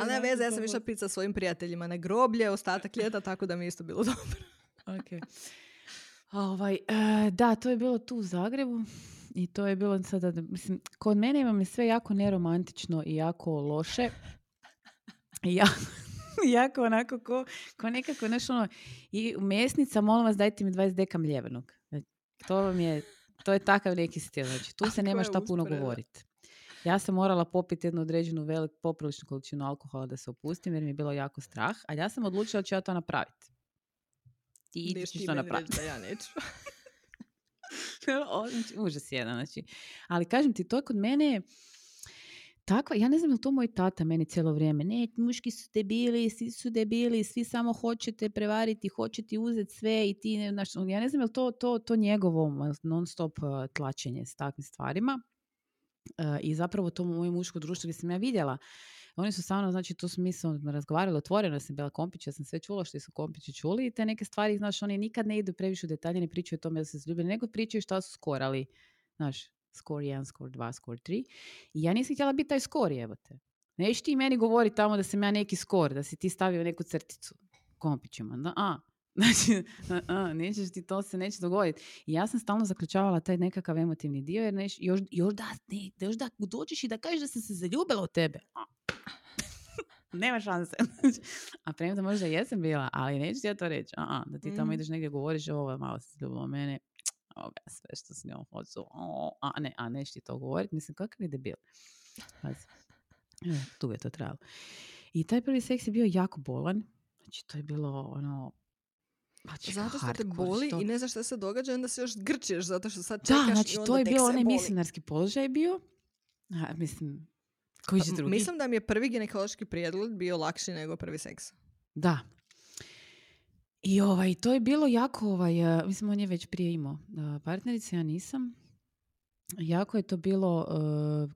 Ali nema veze, ja sam išla pit sa svojim prijateljima na groblje, ostatak ljeta, tako da mi je isto bilo dobro. Okay. Ovaj, da, to je bilo tu u Zagrebu. I to je bilo sada, mislim, kod mene imam je sve jako neromantično i jako loše. I ja, jako onako ko, ko nekako nešto ono, i mesnica, molim vas, dajte mi dvadeset deka mljevenog. To vam je, to je takav neki stil. Znači, tu se nema šta puno govoriti. Ja sam morala popiti jednu određenu veliku popriličnu količinu alkohola da se opustim jer mi je bilo jako strah, ali ja sam odlučila da ću ja to napraviti. Ti ćeš to napraviti. Ja neću. Užas jedan, znači. Ali kažem ti, to je kod mene takva, ja ne znam je li to moj tata meni cijelo vrijeme, ne, muški su debili, svi su debili, svi samo hoćete prevariti, hoćete uzeti sve i ti, znaš, ja ne znam je li to, to, to njegovo non stop tlačenje s takvim stvarima i zapravo to moje muško društvo gdje sam ja vidjela. Oni su sa mnom, znači, tu mi smo razgovarali otvoreno, sam bila kompića, sam sve čula što su kompići čuli i te neke stvari, znaš, oni nikad ne idu previše u detalje, ne pričaju o tome da se zaljubili, nego pričaju šta su skorali, znaš, skor jedan, skor dva, skor tri. I ja nisam htjela biti taj skor, evo te. Neš ti meni govori tamo da sam ja neki skor, da si ti stavio neku crticu kompićima, da, a, znači, a, a, nećeš ti, to se neće dogoditi. I ja sam stalno zaključavala taj nekakav emotivni dio, jer neš, još, još da, ne, da još da dođeš i da kažeš da sam se zaljubila u tebe. A. Nema šanse. A prema da možda jesam bila, ali neću ti ja to reći. A-a, da ti tamo mm. ideš negdje govoriš, ovo malo si ljubila mene, ovo sve što s njom hoću, o, a ne, a neću ti to govoriti. Mislim, kakav je debil. Tu je to trebalo. I taj prvi seks je bio jako bolan. Znači, to je bilo ono... Znači, zato što hardcore, te boli što... i ne znaš što se događa, onda se još grčiš, zato što sad čekaš da, znači, i onda tek se boli. Da, znači, to je bio onaj misionarski položaj bio. A, mislim... Mislim da mi je prvi ginekološki prijedlog bio lakši nego prvi seks. Da. I ovaj, to je bilo jako, ovaj, mislim, on je već prije imao partnerice, ja nisam. Jako je to bilo,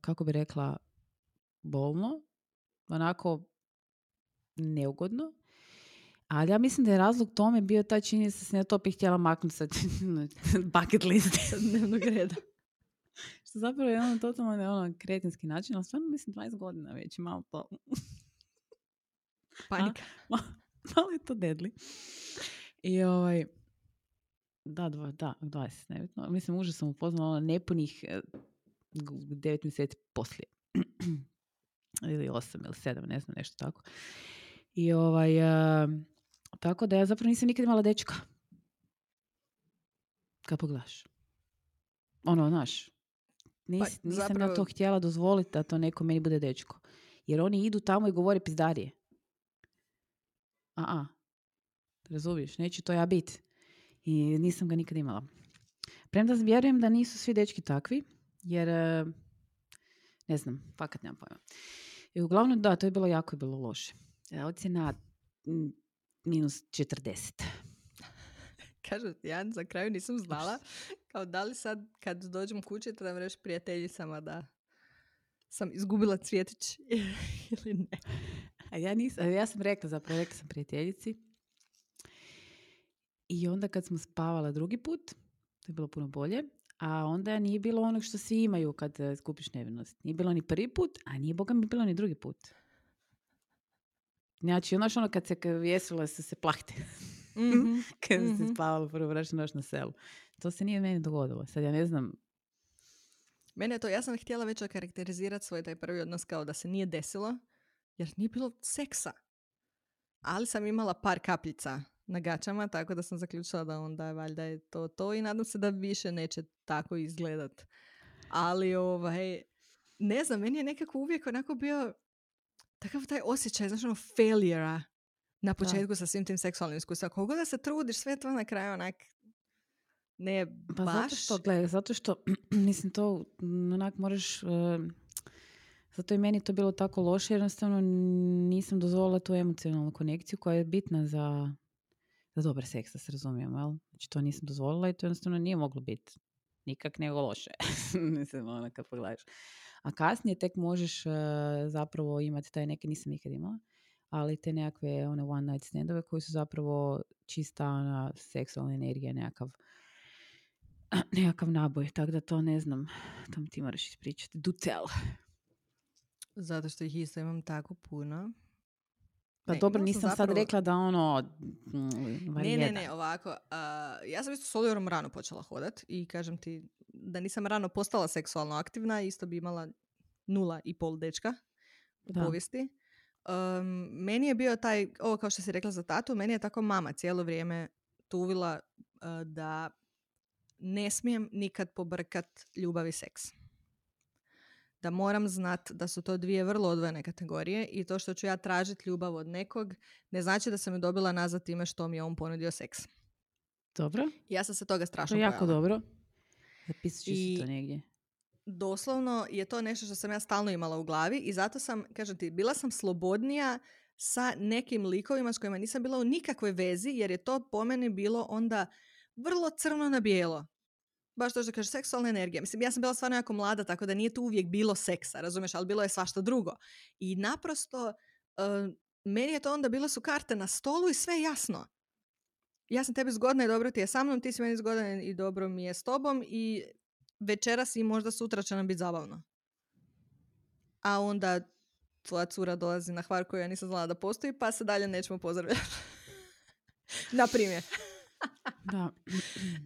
kako bi rekla, bolno, onako neugodno. Ali ja mislim da je razlog tome bio taj činjenica da sam ja to bih htjela maknuti sa bucket liste sa dnevnog reda. Što zapravo je ono totalno ono, kretinski način, ali stvarno mislim dvadeset godina već, malo to... Panika. Malo, malo je to deadly. I ovaj... Da, dva, da, dvadeset, nebitno. Mislim, užasno sam upoznala nepunih devet mjeseci poslije. Ili osam ili sedam, ne znam, nešto tako. I ovaj... Uh, tako da ja zapravo nisam nikad imala dečka. Kako pogledaš? Ono, naš... Nis, pa, nisam zapravo... ja to htjela dozvoliti da to neko meni bude dečko. Jer oni idu tamo i govore pizdarije. A-a. Razumiješ, neću to ja biti. I nisam ga nikad imala. Premda vjerujem da nisu svi dečki takvi, jer ne znam, fakat nemam pojma. I uglavnom, da, to je bilo jako i bilo loše. Ocjena minus četrdeset. Kažem, ja za kraju nisam znala kao da li sad kad dođem kući da vam reći prijateljicama da sam izgubila cvjetić ili ne. A ja, nisam, ja sam rekla, zapravo rekla sam prijateljici. I onda kad smo spavala drugi put, to je bilo puno bolje, a onda nije bilo onog što svi imaju kad skupiš nevinost. Nije bilo ni prvi put, a nije boga mi bilo ni drugi put. Znači, ono što ono kad se vjesila se, se plahte. Mm-hmm. Kad mm-hmm. se spavalo prvo vraću noć na selu. To se nije meni dogodilo. Sad ja ne znam. Mene je to, ja sam htjela već okarakterizirati svoj taj prvi odnos kao da se nije desilo, jer nije bilo seksa. Ali sam imala par kapljica na gačama, tako da sam zaključila da onda valjda je to to i nadam se da više neće tako izgledat. Ali ovaj, ne znam, meni je nekako uvijek onako bio takav taj osjećaj, znači ono failure-a na početku da. Sa svim tim seksualnim iskustvima. Koliko da se trudiš, sve to na kraju onak ne pa baš. Zato što, gledaj, zato što, mislim to, onak moraš, uh, zato je meni to bilo tako loše, jednostavno nisam dozvolila tu emocionalnu konekciju koja je bitna za, za dobar seks, da se razumijemo, jel? Znači to nisam dozvolila i to jednostavno nije moglo biti nikak nego loše. Mislim, ono kad pogledaš. A kasnije tek možeš uh, zapravo imati taj neke, nisam nikad imala, ali te nekakve one one night standove koji su zapravo čista ona, seksualna energija, nekakav, nekakav naboj. Tako da to ne znam, to mi ti moraš ispričati. Do tell. Zato što ih isto imam tako puno. Pa ne, dobro, nisam zapravo... sad rekla da ono... Ne, ne, ne, ovako. Uh, ja sam isto s Oliverom rano počela hodat i kažem ti da nisam rano postala seksualno aktivna, isto bi imala nula i pol dečka u da. Povijesti. Um, meni je bio taj, ovo kao što si rekla za tatu, meni je tako mama cijelo vrijeme tuvila uh, da ne smijem nikad pobrkat ljubav i seks. Da moram znat da su to dvije vrlo odvojene kategorije i to što ću ja tražiti ljubav od nekog ne znači da sam ju dobila nazad time što mi je on ponudio seks. Dobro. Ja sam se toga strašno bojala. To je jako pojala. Dobro. Zapisat ću si to negdje. Doslovno je to nešto što sam ja stalno imala u glavi i zato sam, kažem ti, bila sam slobodnija sa nekim likovima s kojima nisam bila u nikakvoj vezi jer je to po meni bilo onda vrlo crno na bijelo. Baš to što kaže, seksualna energija. Mislim, ja sam bila stvarno jako mlada, tako da nije tu uvijek bilo seksa, razumiješ, ali bilo je svašta drugo. I naprosto, uh, meni je to onda bilo su karte na stolu i sve jasno. Ja sam tebi zgodna i dobro ti je sa mnom, ti si meni zgodan i dobro mi je s tobom i večeras i možda sutra će nam biti zabavno. A onda tvoja cura dolazi na Hvar koju ja nisam znala da postoji, pa se dalje nećemo pozdravljati. Na primjer. Da.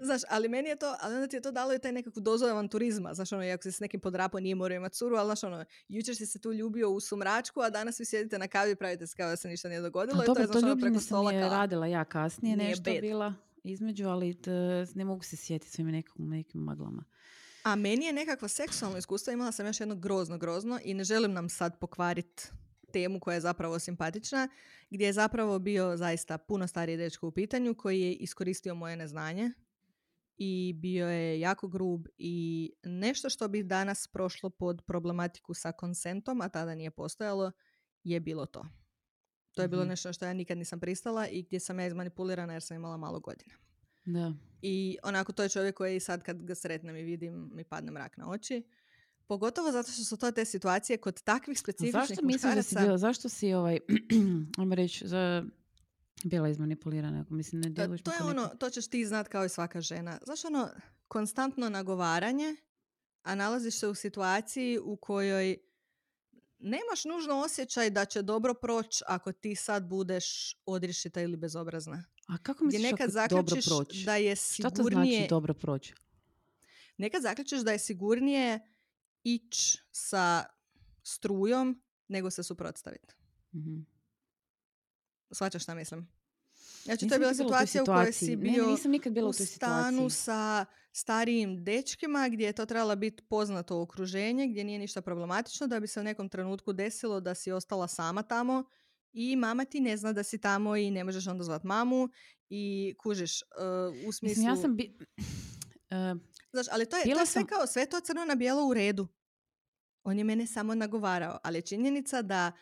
Znaš, ali meni je to, ali onda ti je to dalo i taj nekakvu dozu avanturizma. Znaš, ono, ako si s nekim podrapao, nije morao imati curu, ali znaš, ono, jučer si se tu ljubio u sumračku, a danas vi sjedite na kavi i pravite se kao da se ništa nije dogodilo. A dobro, i to, je, znaš, to ljubljenje ono, sam je radila ja kasnije, nešto bila između, ali d- ne mogu se sjetiti svim nekim, nekim maglama. A meni je nekakvo seksualno iskustvo, imala sam još jedno grozno, grozno i ne želim nam sad pokvariti temu koja je zapravo simpatična, gdje je zapravo bio zaista puno stariji dečko u pitanju koji je iskoristio moje neznanje i bio je jako grub i nešto što bi danas prošlo pod problematiku sa konsentom, a tada nije postojalo, je bilo to. To je bilo nešto što ja nikad nisam pristala i gdje sam ja izmanipulirana jer sam imala malo godina. Da. I onako to je čovjek koji sad kad ga sretnem i vidim mi padne mrak na oči. Pogotovo zato što su to te situacije kod takvih specifičnih zašto muškaraca. Da si bila, zašto si ovaj, vam reći, za, bila izmanipulirana? Mislim, ne djeluješ to, to je ono, to ćeš ti znat kao i svaka žena. Znaš ono, konstantno nagovaranje, a nalaziš se u situaciji u kojoj nemaš nužno osjećaj da će dobro proći ako ti sad budeš odrišita ili bezobrazna. A kako misliš nekad zaključiš dobro proći? Da je sigurnije... Šta to znači dobro proći? Nekad zaključiš da je sigurnije ići sa strujom nego se suprotstaviti. Mm-hmm. Shvaćaš šta mislim? Znači, nisam to je bila situacija u kojoj si bio ne, nisam nikad bila u, u stanu sa starijim dečkima gdje je to trebalo biti poznato okruženje, gdje nije ništa problematično, da bi se u nekom trenutku desilo da si ostala sama tamo i mama ti ne zna da si tamo i ne možeš onda zvati mamu i kužiš uh, u smislu... Mislim, ja sam bi... Uh, znaš, ali to je, to je sve kao, sve to crno na bijelo u redu. On je mene samo nagovarao, ali je činjenica da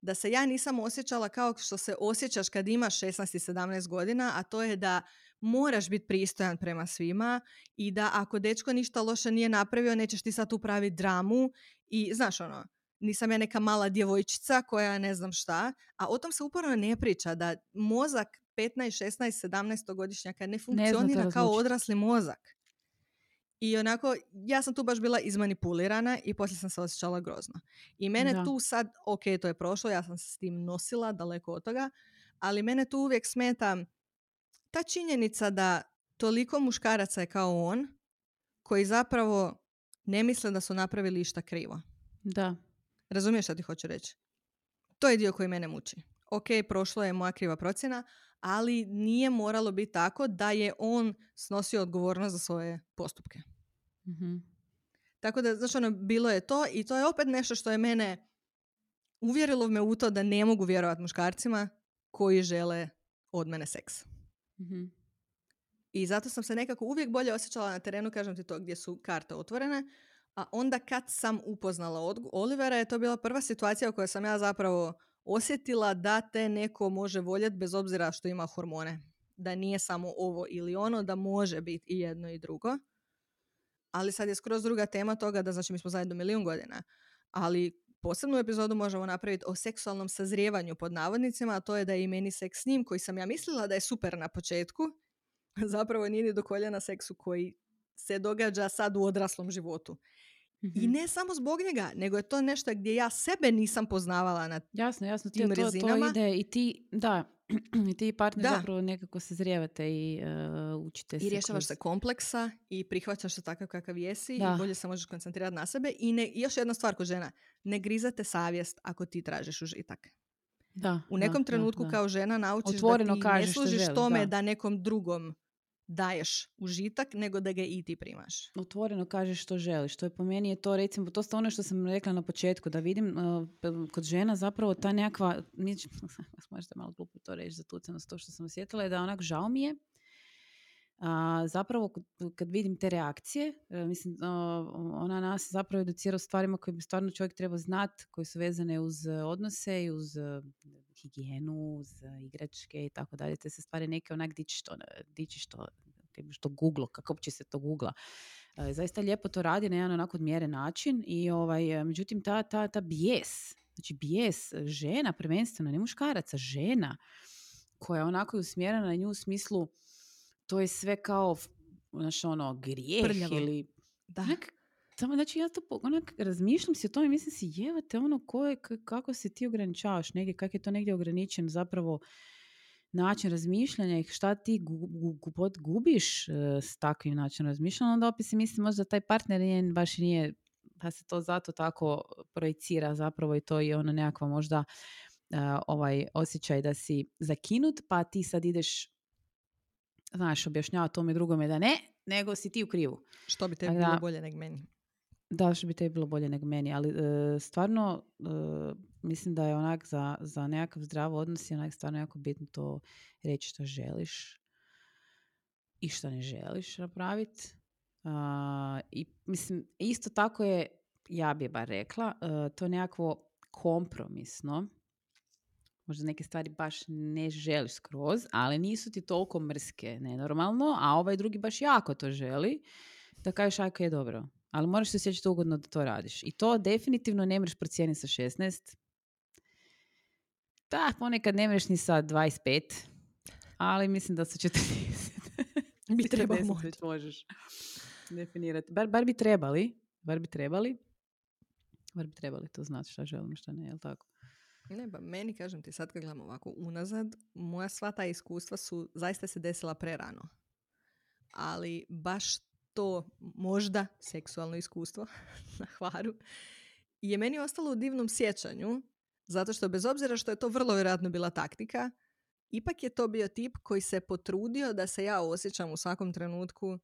da se ja nisam osjećala kao što se osjećaš kad imaš šesnaest i sedamnaest godina, a to je da moraš biti pristojan prema svima i da ako dečko ništa loše nije napravio, nećeš ti sad tu praviti dramu i znaš ono, nisam ja neka mala djevojčica koja ne znam šta, a o tom se uporno ne priča, da mozak petnaest, šesnaest, sedamnaest godišnjaka ne funkcionira kao odrasli mozak. I onako, ja sam tu baš bila izmanipulirana i poslije sam se osjećala grozno. I mene da. tu sad, ok, to je prošlo, ja sam se s tim nosila, daleko od toga, ali mene tu uvijek smeta ta činjenica da toliko muškaraca je kao on, koji zapravo ne misle da su napravili išta krivo. Da. Razumiješ šta ti hoću reći? To je dio koji mene muči. Ok, prošlo je, moja kriva procjena, ali nije moralo biti tako da je on snosio odgovornost za svoje postupke. Mm-hmm. Tako da, znači ono, bilo je to i to je opet nešto što je mene uvjerilo me u to da ne mogu vjerovati muškarcima koji žele od mene seks. Mm-hmm. I zato sam se nekako uvijek bolje osjećala na terenu, kažem ti to, gdje su karte otvorene, a onda kad sam upoznala odgu- Olivera je to bila prva situacija u kojoj sam ja zapravo osjetila da te neko može voljeti bez obzira što ima hormone. Da nije samo ovo ili ono, da može biti i jedno i drugo. Ali sad je skroz druga tema toga da, znači, mi smo zajedno milijun godina. Ali posebnu epizodu možemo napraviti o seksualnom sazrijevanju pod navodnicima, a to je da je i meni seks s njim, koji sam ja mislila da je super na početku, zapravo nije ni do koljena seksu koji se događa sad u odraslom životu. Mm-hmm. I ne samo zbog njega, nego je to nešto gdje ja sebe nisam poznavala na jasno, jasno, tim to, rezinama. To ide i ti, da, i ti partner da. zapravo nekako se zrijevate i uh, učite i se. I rješavaš se kompleksa i prihvaćaš se takav kakav jesi da. i bolje se možeš koncentrirati na sebe. I, ne, i još jedna stvar ko žena, ne grizate savjest ako ti tražiš užitak. Da, u nekom da, trenutku da, da. kao žena naučiš otvoreno da ti ne služiš želi, tome da. da nekom drugom daješ užitak, nego da ga i ti primaš. Otvoreno kažeš što želiš. To je po meni je to, recimo, to ono što sam rekla na početku, da vidim uh, kod žena zapravo ta nekakva, neću, možete malo glupo to reći, zatucenost, to što sam osjetila je da onak žao mi je. Uh, zapravo kad vidim te reakcije, uh, mislim, uh, ona nas zapravo educira u stvarima koje bi stvarno čovjek trebao znati, koje su vezane uz odnose i uz uh, higijenu, uz igračke i tako dalje. Te se stvari neke onak diči što, diči što, što googlo, kako uopće se to googla. E, zaista lijepo to radi na jedan onako odmjeren način i ovaj, međutim ta, ta, ta bijes, znači bijes žena prvenstveno, ne muškaraca, žena koja onako je usmjerena na nju u smislu to je sve kao, znaš ono, grijeh prljavo. Ili... Da. Onak, Samo, znači, ja to onak razmišljam si o tome i mislim si, jevate, ono, koje, k- kako se ti ograničavaš negdje, kako je to negdje ograničen zapravo način razmišljanja i šta ti gu- gu- gubiš e, s takvim načinom razmišljanja, onda opet si mislim možda taj partner nije, baš nije, da se to zato tako projicira zapravo i to je ono nekakva možda e, ovaj osjećaj da si zakinut, pa ti sad ideš, znaš, objašnjava tome drugome da ne, nego si ti u krivu. Što bi tebi da, bilo bolje nego meni. Da, što bi tebi bilo bolje nego meni, ali e, stvarno e, mislim da je onak za, za nekakav zdrav odnos je onak stvarno jako bitno to reći što želiš i što ne želiš napraviti. I mislim, isto tako je, ja bi bar rekla, e, to nekako kompromisno. Možda neke stvari baš ne želiš skroz, ali nisu ti toliko mrske, nenormalno, a ovaj drugi baš jako to želi, da kažeš ako je dobro. Ali moraš se osjećati ugodno da to radiš. I to definitivno ne mreš procijeniti sa šesnaest. Da, ponekad ne mreš ni sa dvadeset pet, ali mislim da sa četrdeset. Bi trebalo moći. Možeš definirati. Bar, bar bi trebali. Bar bi trebali. Bar bi trebali to znati šta želimo, šta ne, je li tako? Ne, pa meni, kažem ti, sad kad gledam ovako unazad, moja sva ta iskustva su zaista se desila prerano. Ali baš to možda seksualno iskustvo na Hvaru je meni ostalo u divnom sjećanju, zato što bez obzira što je to vrlo vjerojatno bila taktika, ipak je to bio tip koji se potrudio da se ja osjećam u svakom trenutku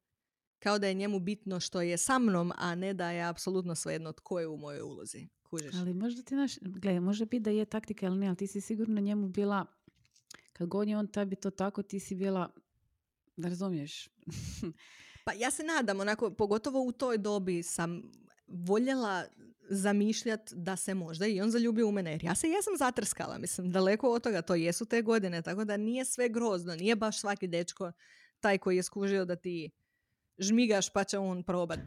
kao da je njemu bitno što je sa mnom, a ne da je apsolutno svejedno tko je u mojoj ulozi. Kužiš. Ali možda ti naš, gledaj, može biti da je taktika ili ne, ali ti si sigurno njemu bila, kad god je on tebi to tako, ti si bila, da razumiješ. Pa ja se nadam, onako, pogotovo u toj dobi sam voljela zamišljati da se možda i on zaljubio u mene. Jer ja se jesam zatrskala, mislim, daleko od toga, to jesu te godine, tako da nije sve grozno, nije baš svaki dečko taj koji je skužio da ti žmigaš pa će on probat.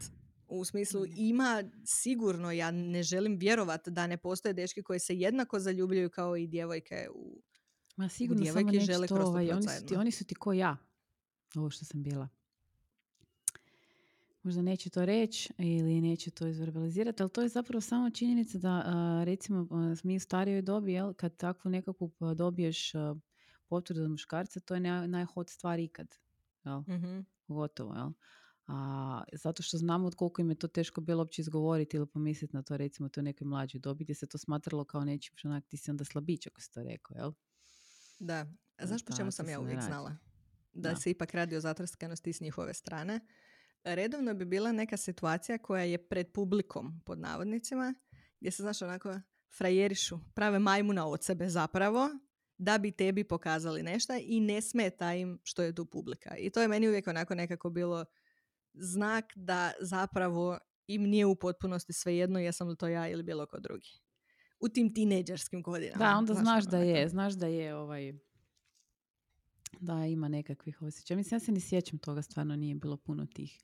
U smislu, ima sigurno, ja ne želim vjerovati da ne postoje dečki koji se jednako zaljubljuju kao i djevojke u, ma sigurno, u djevojke žele kroz to procedno. Oni su ti, oni su ti ko ja, ovo što sam bila. Možda neće to reći ili neće to izverbalizirati, ali to je zapravo samo činjenica da, recimo, mi u starijoj dobi, jel, kad takvu nekakvu dobiješ potvrdu od muškarca, to je najhot stvar ikad. Jel? Mm-hmm. Gotovo, jel? A, zato što znamo od koliko im je to teško bilo uopće izgovoriti ili pomisliti na to, recimo, to u nekoj mlađoj dobi gdje se to smatralo kao nečim što onak ti si onda slabić, ako si to rekao, jel? Da. A znaš po čemu sam ja uvijek znala? Da, da se ipak radi o zatrskanosti s njihove strane. Redovno bi bila neka situacija koja je pred publikom, pod navodnicima, gdje se, znaš, onako frajerišu, prave majmuna od sebe zapravo, da bi tebi pokazali nešto i ne smeta im što je tu publika. I to je meni uvijek onako nekako bilo znak da zapravo im nije u potpunosti svejedno jesam li to ja ili bilo ko drugi. U tim tinejdžerskim godinama. Da, onda znaš, znaš da onako je, znaš da je ovaj... Da, ima nekakvih osjećaja. Mislim, ja se ne sjećam toga, stvarno nije bilo puno tih.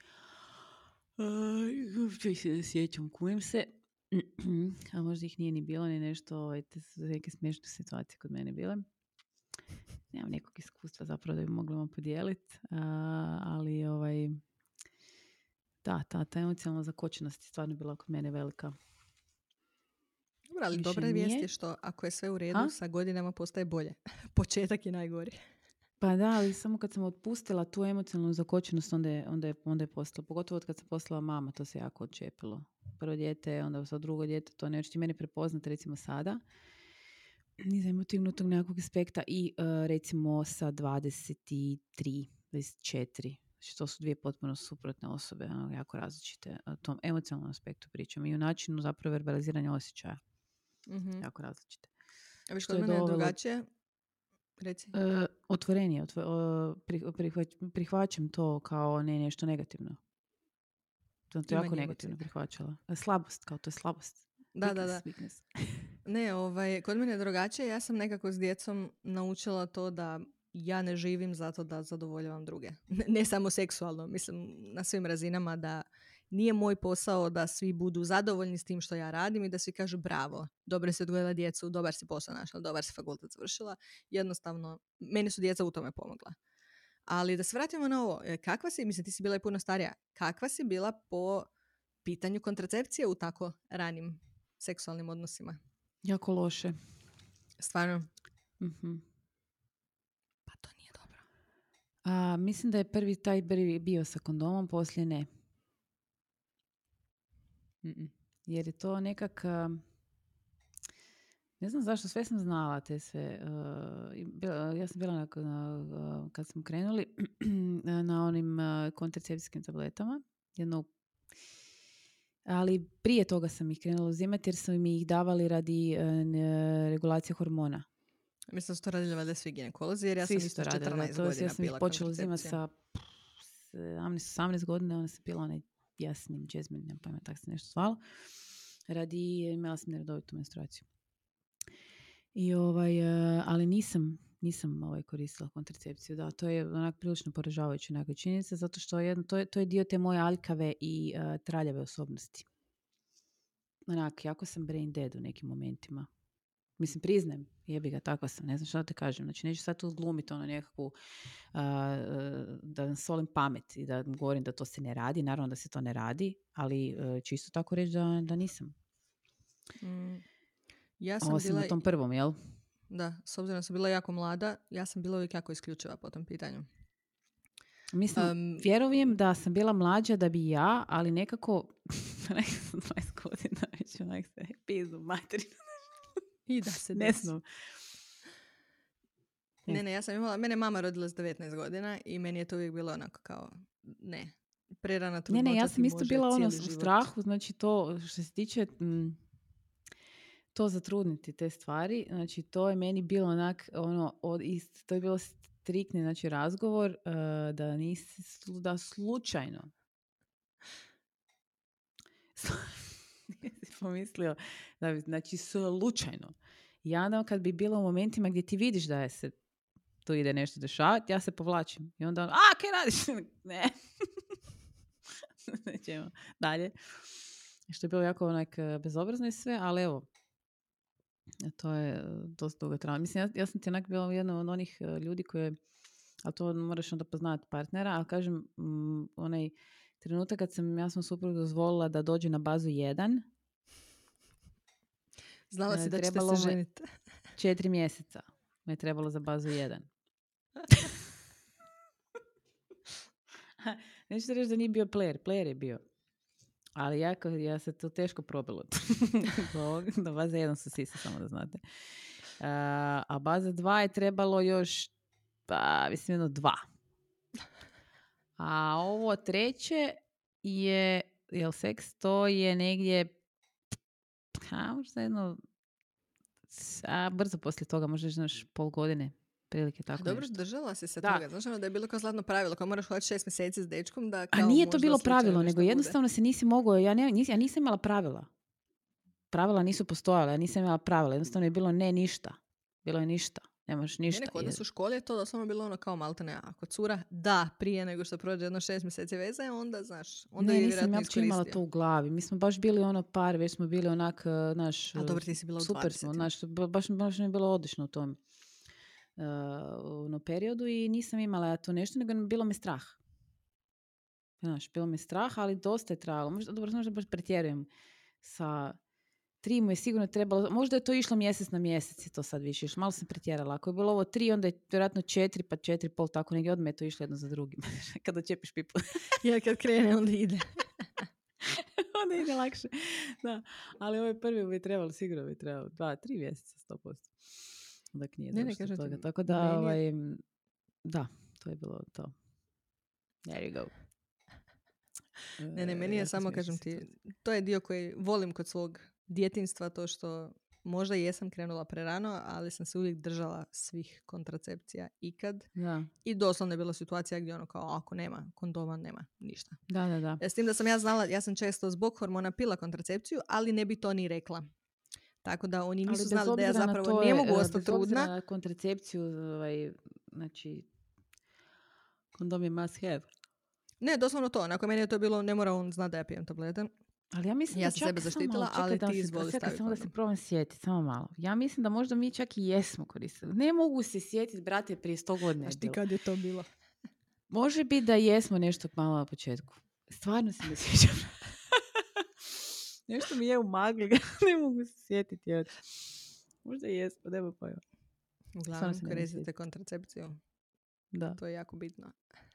Uopće se ne sjećam, kujem se. A možda ih nije ni bilo, ni nešto, ovaj, te neke smiješne situacije kod mene bile. Nemam nekog iskustva zapravo da bi mogla vam podijeliti, ali ovaj, da, ta, ta emocionalna zakočenost je stvarno bila kod mene velika. Dobro, ali dobra vijest je što ako je sve u redu, a? Sa godinama postaje bolje. Početak je najgori. Pa da, ali samo kad sam otpustila tu emocionalnu zakočenost, onda je, onda je, onda je postala. Pogotovo od kad sam postala mama, to se jako odčepilo. Prvo dijete, onda sa drugo dijete, to ne možete mene prepoznati, recimo sada. Nisam emotivno tog nekakvog aspekta. I uh, recimo sa dvadeset tri, dvadeset četiri. Znači to su dvije potpuno suprotne osobe, jako različite. O tom emocionalnom aspektu pričam i u načinu zapravo verbaliziranja osjećaja. Mm-hmm. Jako različite. A viš kod mene je drugačije? Reci. E, otvorenije, otvo, pri, prihvać, prihvaćam to kao ne nešto negativno. To je jako negativno prihvaćala. Slabost, kao to je slabost. Da, weakness, da, da. Weakness. Ne, ovaj, kod mene je drugačije. Ja sam nekako s djecom naučila to da ja ne živim zato da zadovoljavam druge. Ne, ne samo seksualno, mislim na svim razinama da nije moj posao da svi budu zadovoljni s tim što ja radim i da svi kažu bravo, dobro si odgojila djecu, dobar si posao našla, dobar si fakultet završila. Jednostavno, meni su djeca u tome pomogla. Ali da se vratimo na ovo, kakva si, mislim ti si bila i puno starija, kakva si bila po pitanju kontracepcije u tako ranim seksualnim odnosima? Jako loše. Stvarno? Mhm. Pa to nije dobro. A, mislim da je prvi taj bio sa kondomom, poslije ne. Mm-mm. Jer je to nekak, uh, ne znam zašto, sve sam znala te sve. Uh, bila, ja sam bila na, uh, kad smo krenuli na onim uh, kontracepcijskim tabletama, jedno, ali prije toga sam ih krenula uzimati jer sam mi ih davali radi uh, regulacije hormona. Mislim da su to radili valjda svi ginekolozi jer ja svi sam isto četrnaest godina bila kontracepcija. Ja sam ih počela uzimati sa sedamnaest godina, ona sam pila onaj jasnim, džezmenim, pa ima tako se nešto zvalo. Radi, imala sam neredovitu menstruaciju. I ovaj, ali nisam, nisam ovaj koristila kontracepciju. Da, to je onak prilično poražavajuća neka činjenica, zato što jedno, to, je, to je dio te moje aljkave i uh, traljave osobnosti. Onak, jako sam brain dead u nekim momentima. Mislim, priznajem, jebi ga, takva sam, ne znam šta da te kažem. Znači, neću sad tu glumiti ono nekakvu, uh, da solim pamet i da govorim da to se ne radi. Naravno da se to ne radi, ali uh, čisto tako reći da, da nisam. Mm. Ja sam Osim bila... u tom prvom, jel? Da, s obzirom da sam bila jako mlada, ja sam bila uvijek jako isključiva po tom pitanju. Mislim, um, vjerujem da sam bila mlađa da bi ja, ali nekako, dvadeset godina već onak se pizdu materinu. I da se desno. Ne, ne, ja sam imala, mene mama rodila s devetnaest godina i meni je to uvijek bilo onako kao, ne, prerana trudnoća. Ne, ne, ja sam isto bila ono u strahu, znači to što se tiče m, to zatrudniti, te stvari, znači to je meni bilo onak, ono, od, ist, to je bilo striktni, znači razgovor uh, da nisi, da slučajno. pomislio, da, znači slučajno. I onda kad bi bilo u momentima gdje ti vidiš da je se tu ide nešto dešavati, ja se povlačim. I onda on, a, kaj radiš? Ne. Nećemo. Dalje. Što je bilo jako onak bezobrazno i sve, ali evo, to je dosta dugo trajalo. Mislim, ja, ja sam ti onak bila jedna od onih ljudi koje, ali to moraš onda poznavati partnera, ali kažem, m, onaj trenutak kad sam, ja sam suprug dozvolila da dođe na bazu jedan. Znala si da ćete se ženiti. Četiri mjeseca me je trebalo za bazu jedan. Neću reći da nije bio player, player je bio. Ali jako, ja se to teško probilo. Do baze jedan su sisa, samo da znate. Uh, a baza dva je trebalo još, pa, mislim, jedno dva. A ovo treće je, jel seks, to je negdje, a možda jedno, a brzo poslije toga, možda znaš pol godine. Prilike, tako dobro, nešto. Držala si se da. Toga. Znaš ono da je bilo kao zlatno pravilo, kao moraš hodati šest mjeseci s dečkom. Da kao a nije to bilo pravilo, nego jednostavno bude. Se nisi mogao, ja, ne, nis, ja nisam imala pravila. Pravila nisu postojala, ja nisam imala pravila. Jednostavno je bilo ne ništa. Bilo je ništa, nemaš ništa. Ne, neko od nas u školi je to doslovno bilo ono kao maltene, ako cura da prije nego što prođe jedno šest mjeseci veze, onda znaš, onda ne, je vjerojatno iskoristio. Ne, nisam ja imala to u glavi. Mi smo baš bili ono par, već smo bili onak, naš, a dobro, ti si bila super smo, naš, baš, baš mi je bilo odlično u tom. Uh, na periodu i nisam imala to nešto, nego bilo me strah. Znaš, bilo me strah, ali dosta je trajalo. Možda, dobro, možda baš pretjerujem sa tri mu je sigurno trebalo, možda je to išlo mjesec na mjesec, je to sad više išlo. Malo sam pretjerala. Ako je bilo ovo tri, onda je vjerojatno četiri, pa četiri, pol, tako negdje odme je to išlo jedno za drugim. Kada čepiš pipu. Ja kad krene, onda ide. Onda ide lakše. Da. Ali ovaj prvi bi trebalo, sigurno bi trebalo. Dva, tri mjeseca, sto posto. Dak nije ne, ne kažem toga. Ti, tako da, ne, ovaj, da, to je bilo to. There you go. Ne, ne, meni je ja samo, kažem ti, to je dio koji volim kod svog djetinjstva, to što možda jesam krenula prerano, ali sam se uvijek držala svih kontracepcija ikad. Da. I doslovno je bila situacija gdje ono kao, ako nema kondoma, nema ništa. Da, da, da. S tim da sam ja znala, ja sam često zbog hormona pila kontracepciju, ali ne bi to ni rekla. Tako da oni nisu znali da ja zapravo to, ne mogu ostati trudna. Bez obzira na kontracepciju, ovaj, znači, kondom je must have. Ne, doslovno to. Onako, meni je to bilo, ne mora on znati da ja pijem tablete. Ali ja mislim ja da čak sebe zaštitila, samo, ali ti izvoli staviti. Samo da se probam sjetiti, samo malo. Ja mislim da možda mi čak i jesmo koristili. Ne mogu se sjetiti, brate, prije sto godina. Znaš ti kad je to bilo? Može biti da jesmo nešto malo na početku. Stvarno se ne sjećam. Nešto mi je u magli, ne mogu se sjetiti. Još. Možda i jesmo, nema pojma. Uglavnom, koristite kontracepciju. Da. To je jako bitno.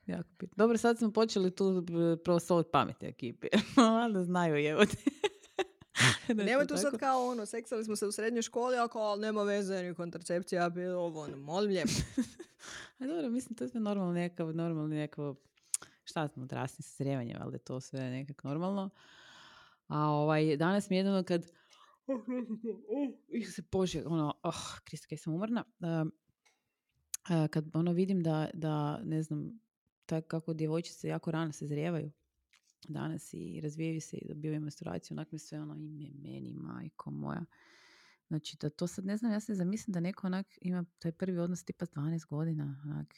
Jako bitno. Dobro, sad smo počeli tu prvo solid pamet ekipi. Da znaju jevode. Nema tu sad kao ono, seksali smo se u srednjoj školi, ako nema veze ni kontracepcija, ja bi ovo, ono, molim lijepo. A dobro, mislim, to je normalno nekako, normalno nekako, šta smo odrasli sa srevanjem, ali to sve je nekako normalno. A ovaj, danas mi jedino kad oh, se pože, ono, oh, Krista, kaj sam umorna. Uh, uh, kad ono vidim da, da ne znam, tako kako djevojčice jako rano se zrijevaju danas i razvijaju se i dobivaju menstruaciju, onak mi sve ono, ime meni, majko moja. Znači, da to sad ne znam, ja se zamislim da neko onak ima taj prvi odnos tipa dvanaest godina, onak.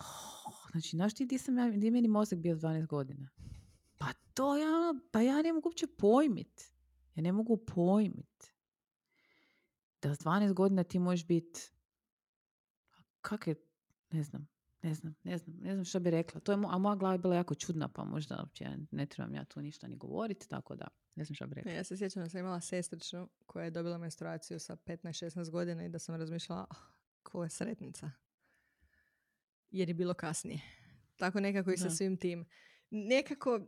Oh, znači, znaš ti, di sam ja, di meni mozak bio dvanaest godina? Pa to ja, pa ja ne mogu uopće pojmit. Ja ne mogu pojmit. Da s dvanaest godina ti možeš biti, kak je, ne znam, ne znam, ne znam, ne znam što bi rekla. To je, a moja glava je bila jako čudna, pa možda uopće ja ne trebam ja tu ništa ni govoriti, tako da ne znam što bi rekla. Ja se sjećam da sam imala sestričnu koja je dobila menstruaciju sa petnaest šesnaest godina i da sam razmišljala, oh, ko je sretnica. Jer je bilo kasnije. Tako nekako i sa svim tim. Nekako,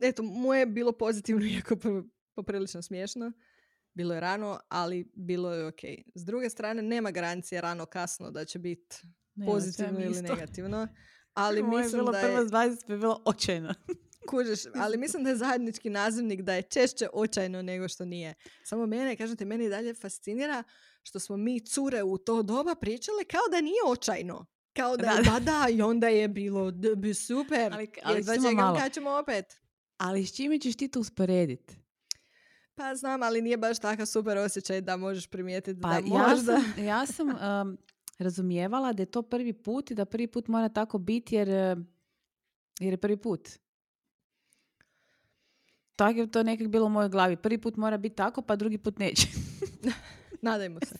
eto, moje je bilo pozitivno, iako poprilično smiješno. Bilo je rano, ali bilo je okej. Okay. S druge strane, nema garancije rano kasno da će biti pozitivno ili isto. Negativno. Ali moje mislim da je... Moje je bilo prvo s dvadeset, pa je bilo očajno. Kužiš, ali mislim da je zajednički nazivnik da je češće očajno nego što nije. Samo mene, kažete, meni dalje fascinira što smo mi cure u to doba pričale kao da nije očajno. Kao da je bada i onda je bilo d- b- super. Ali, ali, ali, čekam, kad ćemo opet. Ali s čime ćeš ti to usporediti? Pa znam, ali nije baš takav super osjećaj da možeš primijetiti pa da možda. Ja sam, ja sam um, razumijevala da je to prvi put i da prvi put mora tako biti jer, jer je prvi put. Tako je to nekak bilo u mojoj glavi. Prvi put mora biti tako, pa drugi put neće. Nadajmo se.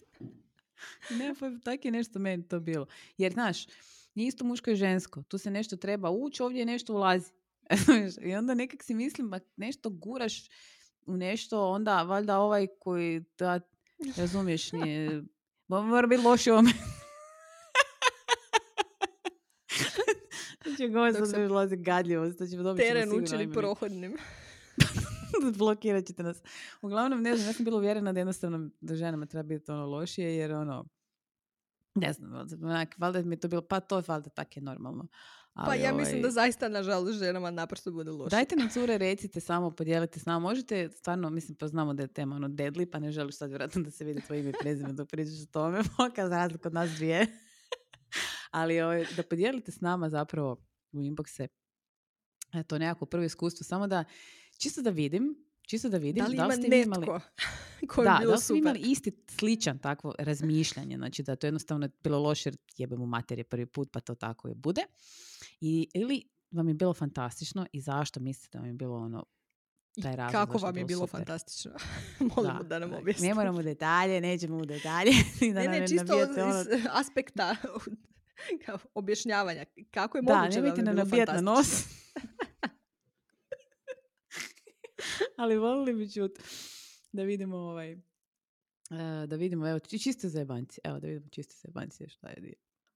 Ne, pa tako je nešto meni to bilo. Jer, znaš, nije isto muško i žensko. Tu se nešto treba ući, ovdje nešto ulazi. I onda nekak si mislim, ba, nešto guraš u nešto, onda valjda ovaj koji, da, razumiješ, nije, mora biti loši ome. Znači, govor sad ne ulazi gadljivost. Znači, teren učili prohodnim. Blokirat ćete nas. Uglavnom, ne znam, ja sam bila uvjerena da jednostavno da ženama treba biti ono lošije, jer ono, ne znam, valjda mi je to bilo, pa to je valjda tako je normalno. Ali, pa ja ovaj, mislim da zaista, nažalost, ženama naprosto bude loše. Dajte nam, cure, recite samo, podijelite s nama. Možete, stvarno, mislim, pa znamo da je tema ono deadly, pa ne želiš sad vjerojatno da se vidi tvoje ime i prezime dok pričaš o tome, pokaz razlik od nas dvije. Ali ovaj, da podijelite s nama zapravo u inboxe to nekako prvo iskustvo, samo da čisto da vidim, čisto da vidim da li, da li ste imali, da, da ste imali isti sličan takvo razmišljanje, znači da to jednostavno je bilo loše jer jebemo materije prvi put pa to tako i bude. I, ili vam je bilo fantastično i zašto mislite da vam je bilo ono taj razlog? Kako vam je bilo, bilo fantastično? Molimo da, da nam objasnite. Ne moramo detalje, nećemo u detalje. Da ne, ne, čisto iz ono aspekta objašnjavanja. Kako je moguće da, da vam je bilo fantastično? Da, na nos. Ali volili bi čut da vidimo ovaj, da vidimo, evo, čisto za jebanci. Evo, da vidimo čisto za jebanci šta je dio.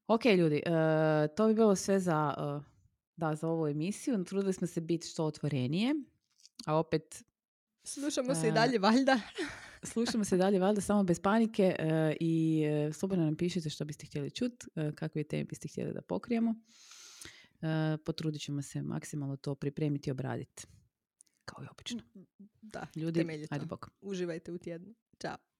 Ok, ljudi, uh, to bi bilo sve za, uh, da, za ovu emisiju. Trudili smo se biti što otvorenije, a opet... Slušamo uh, se i dalje, valjda. Slušamo se i dalje, valjda, samo bez panike uh, i uh, slobodno nam pišite što biste htjeli čuti, uh, kakve teme biste htjeli da pokrijemo. Uh, potrudit ćemo se maksimalno to pripremiti i obraditi. Kao i obično. Da, ljudi, temeljito. Ajde, bok. Uživajte u tjednu. Ćao.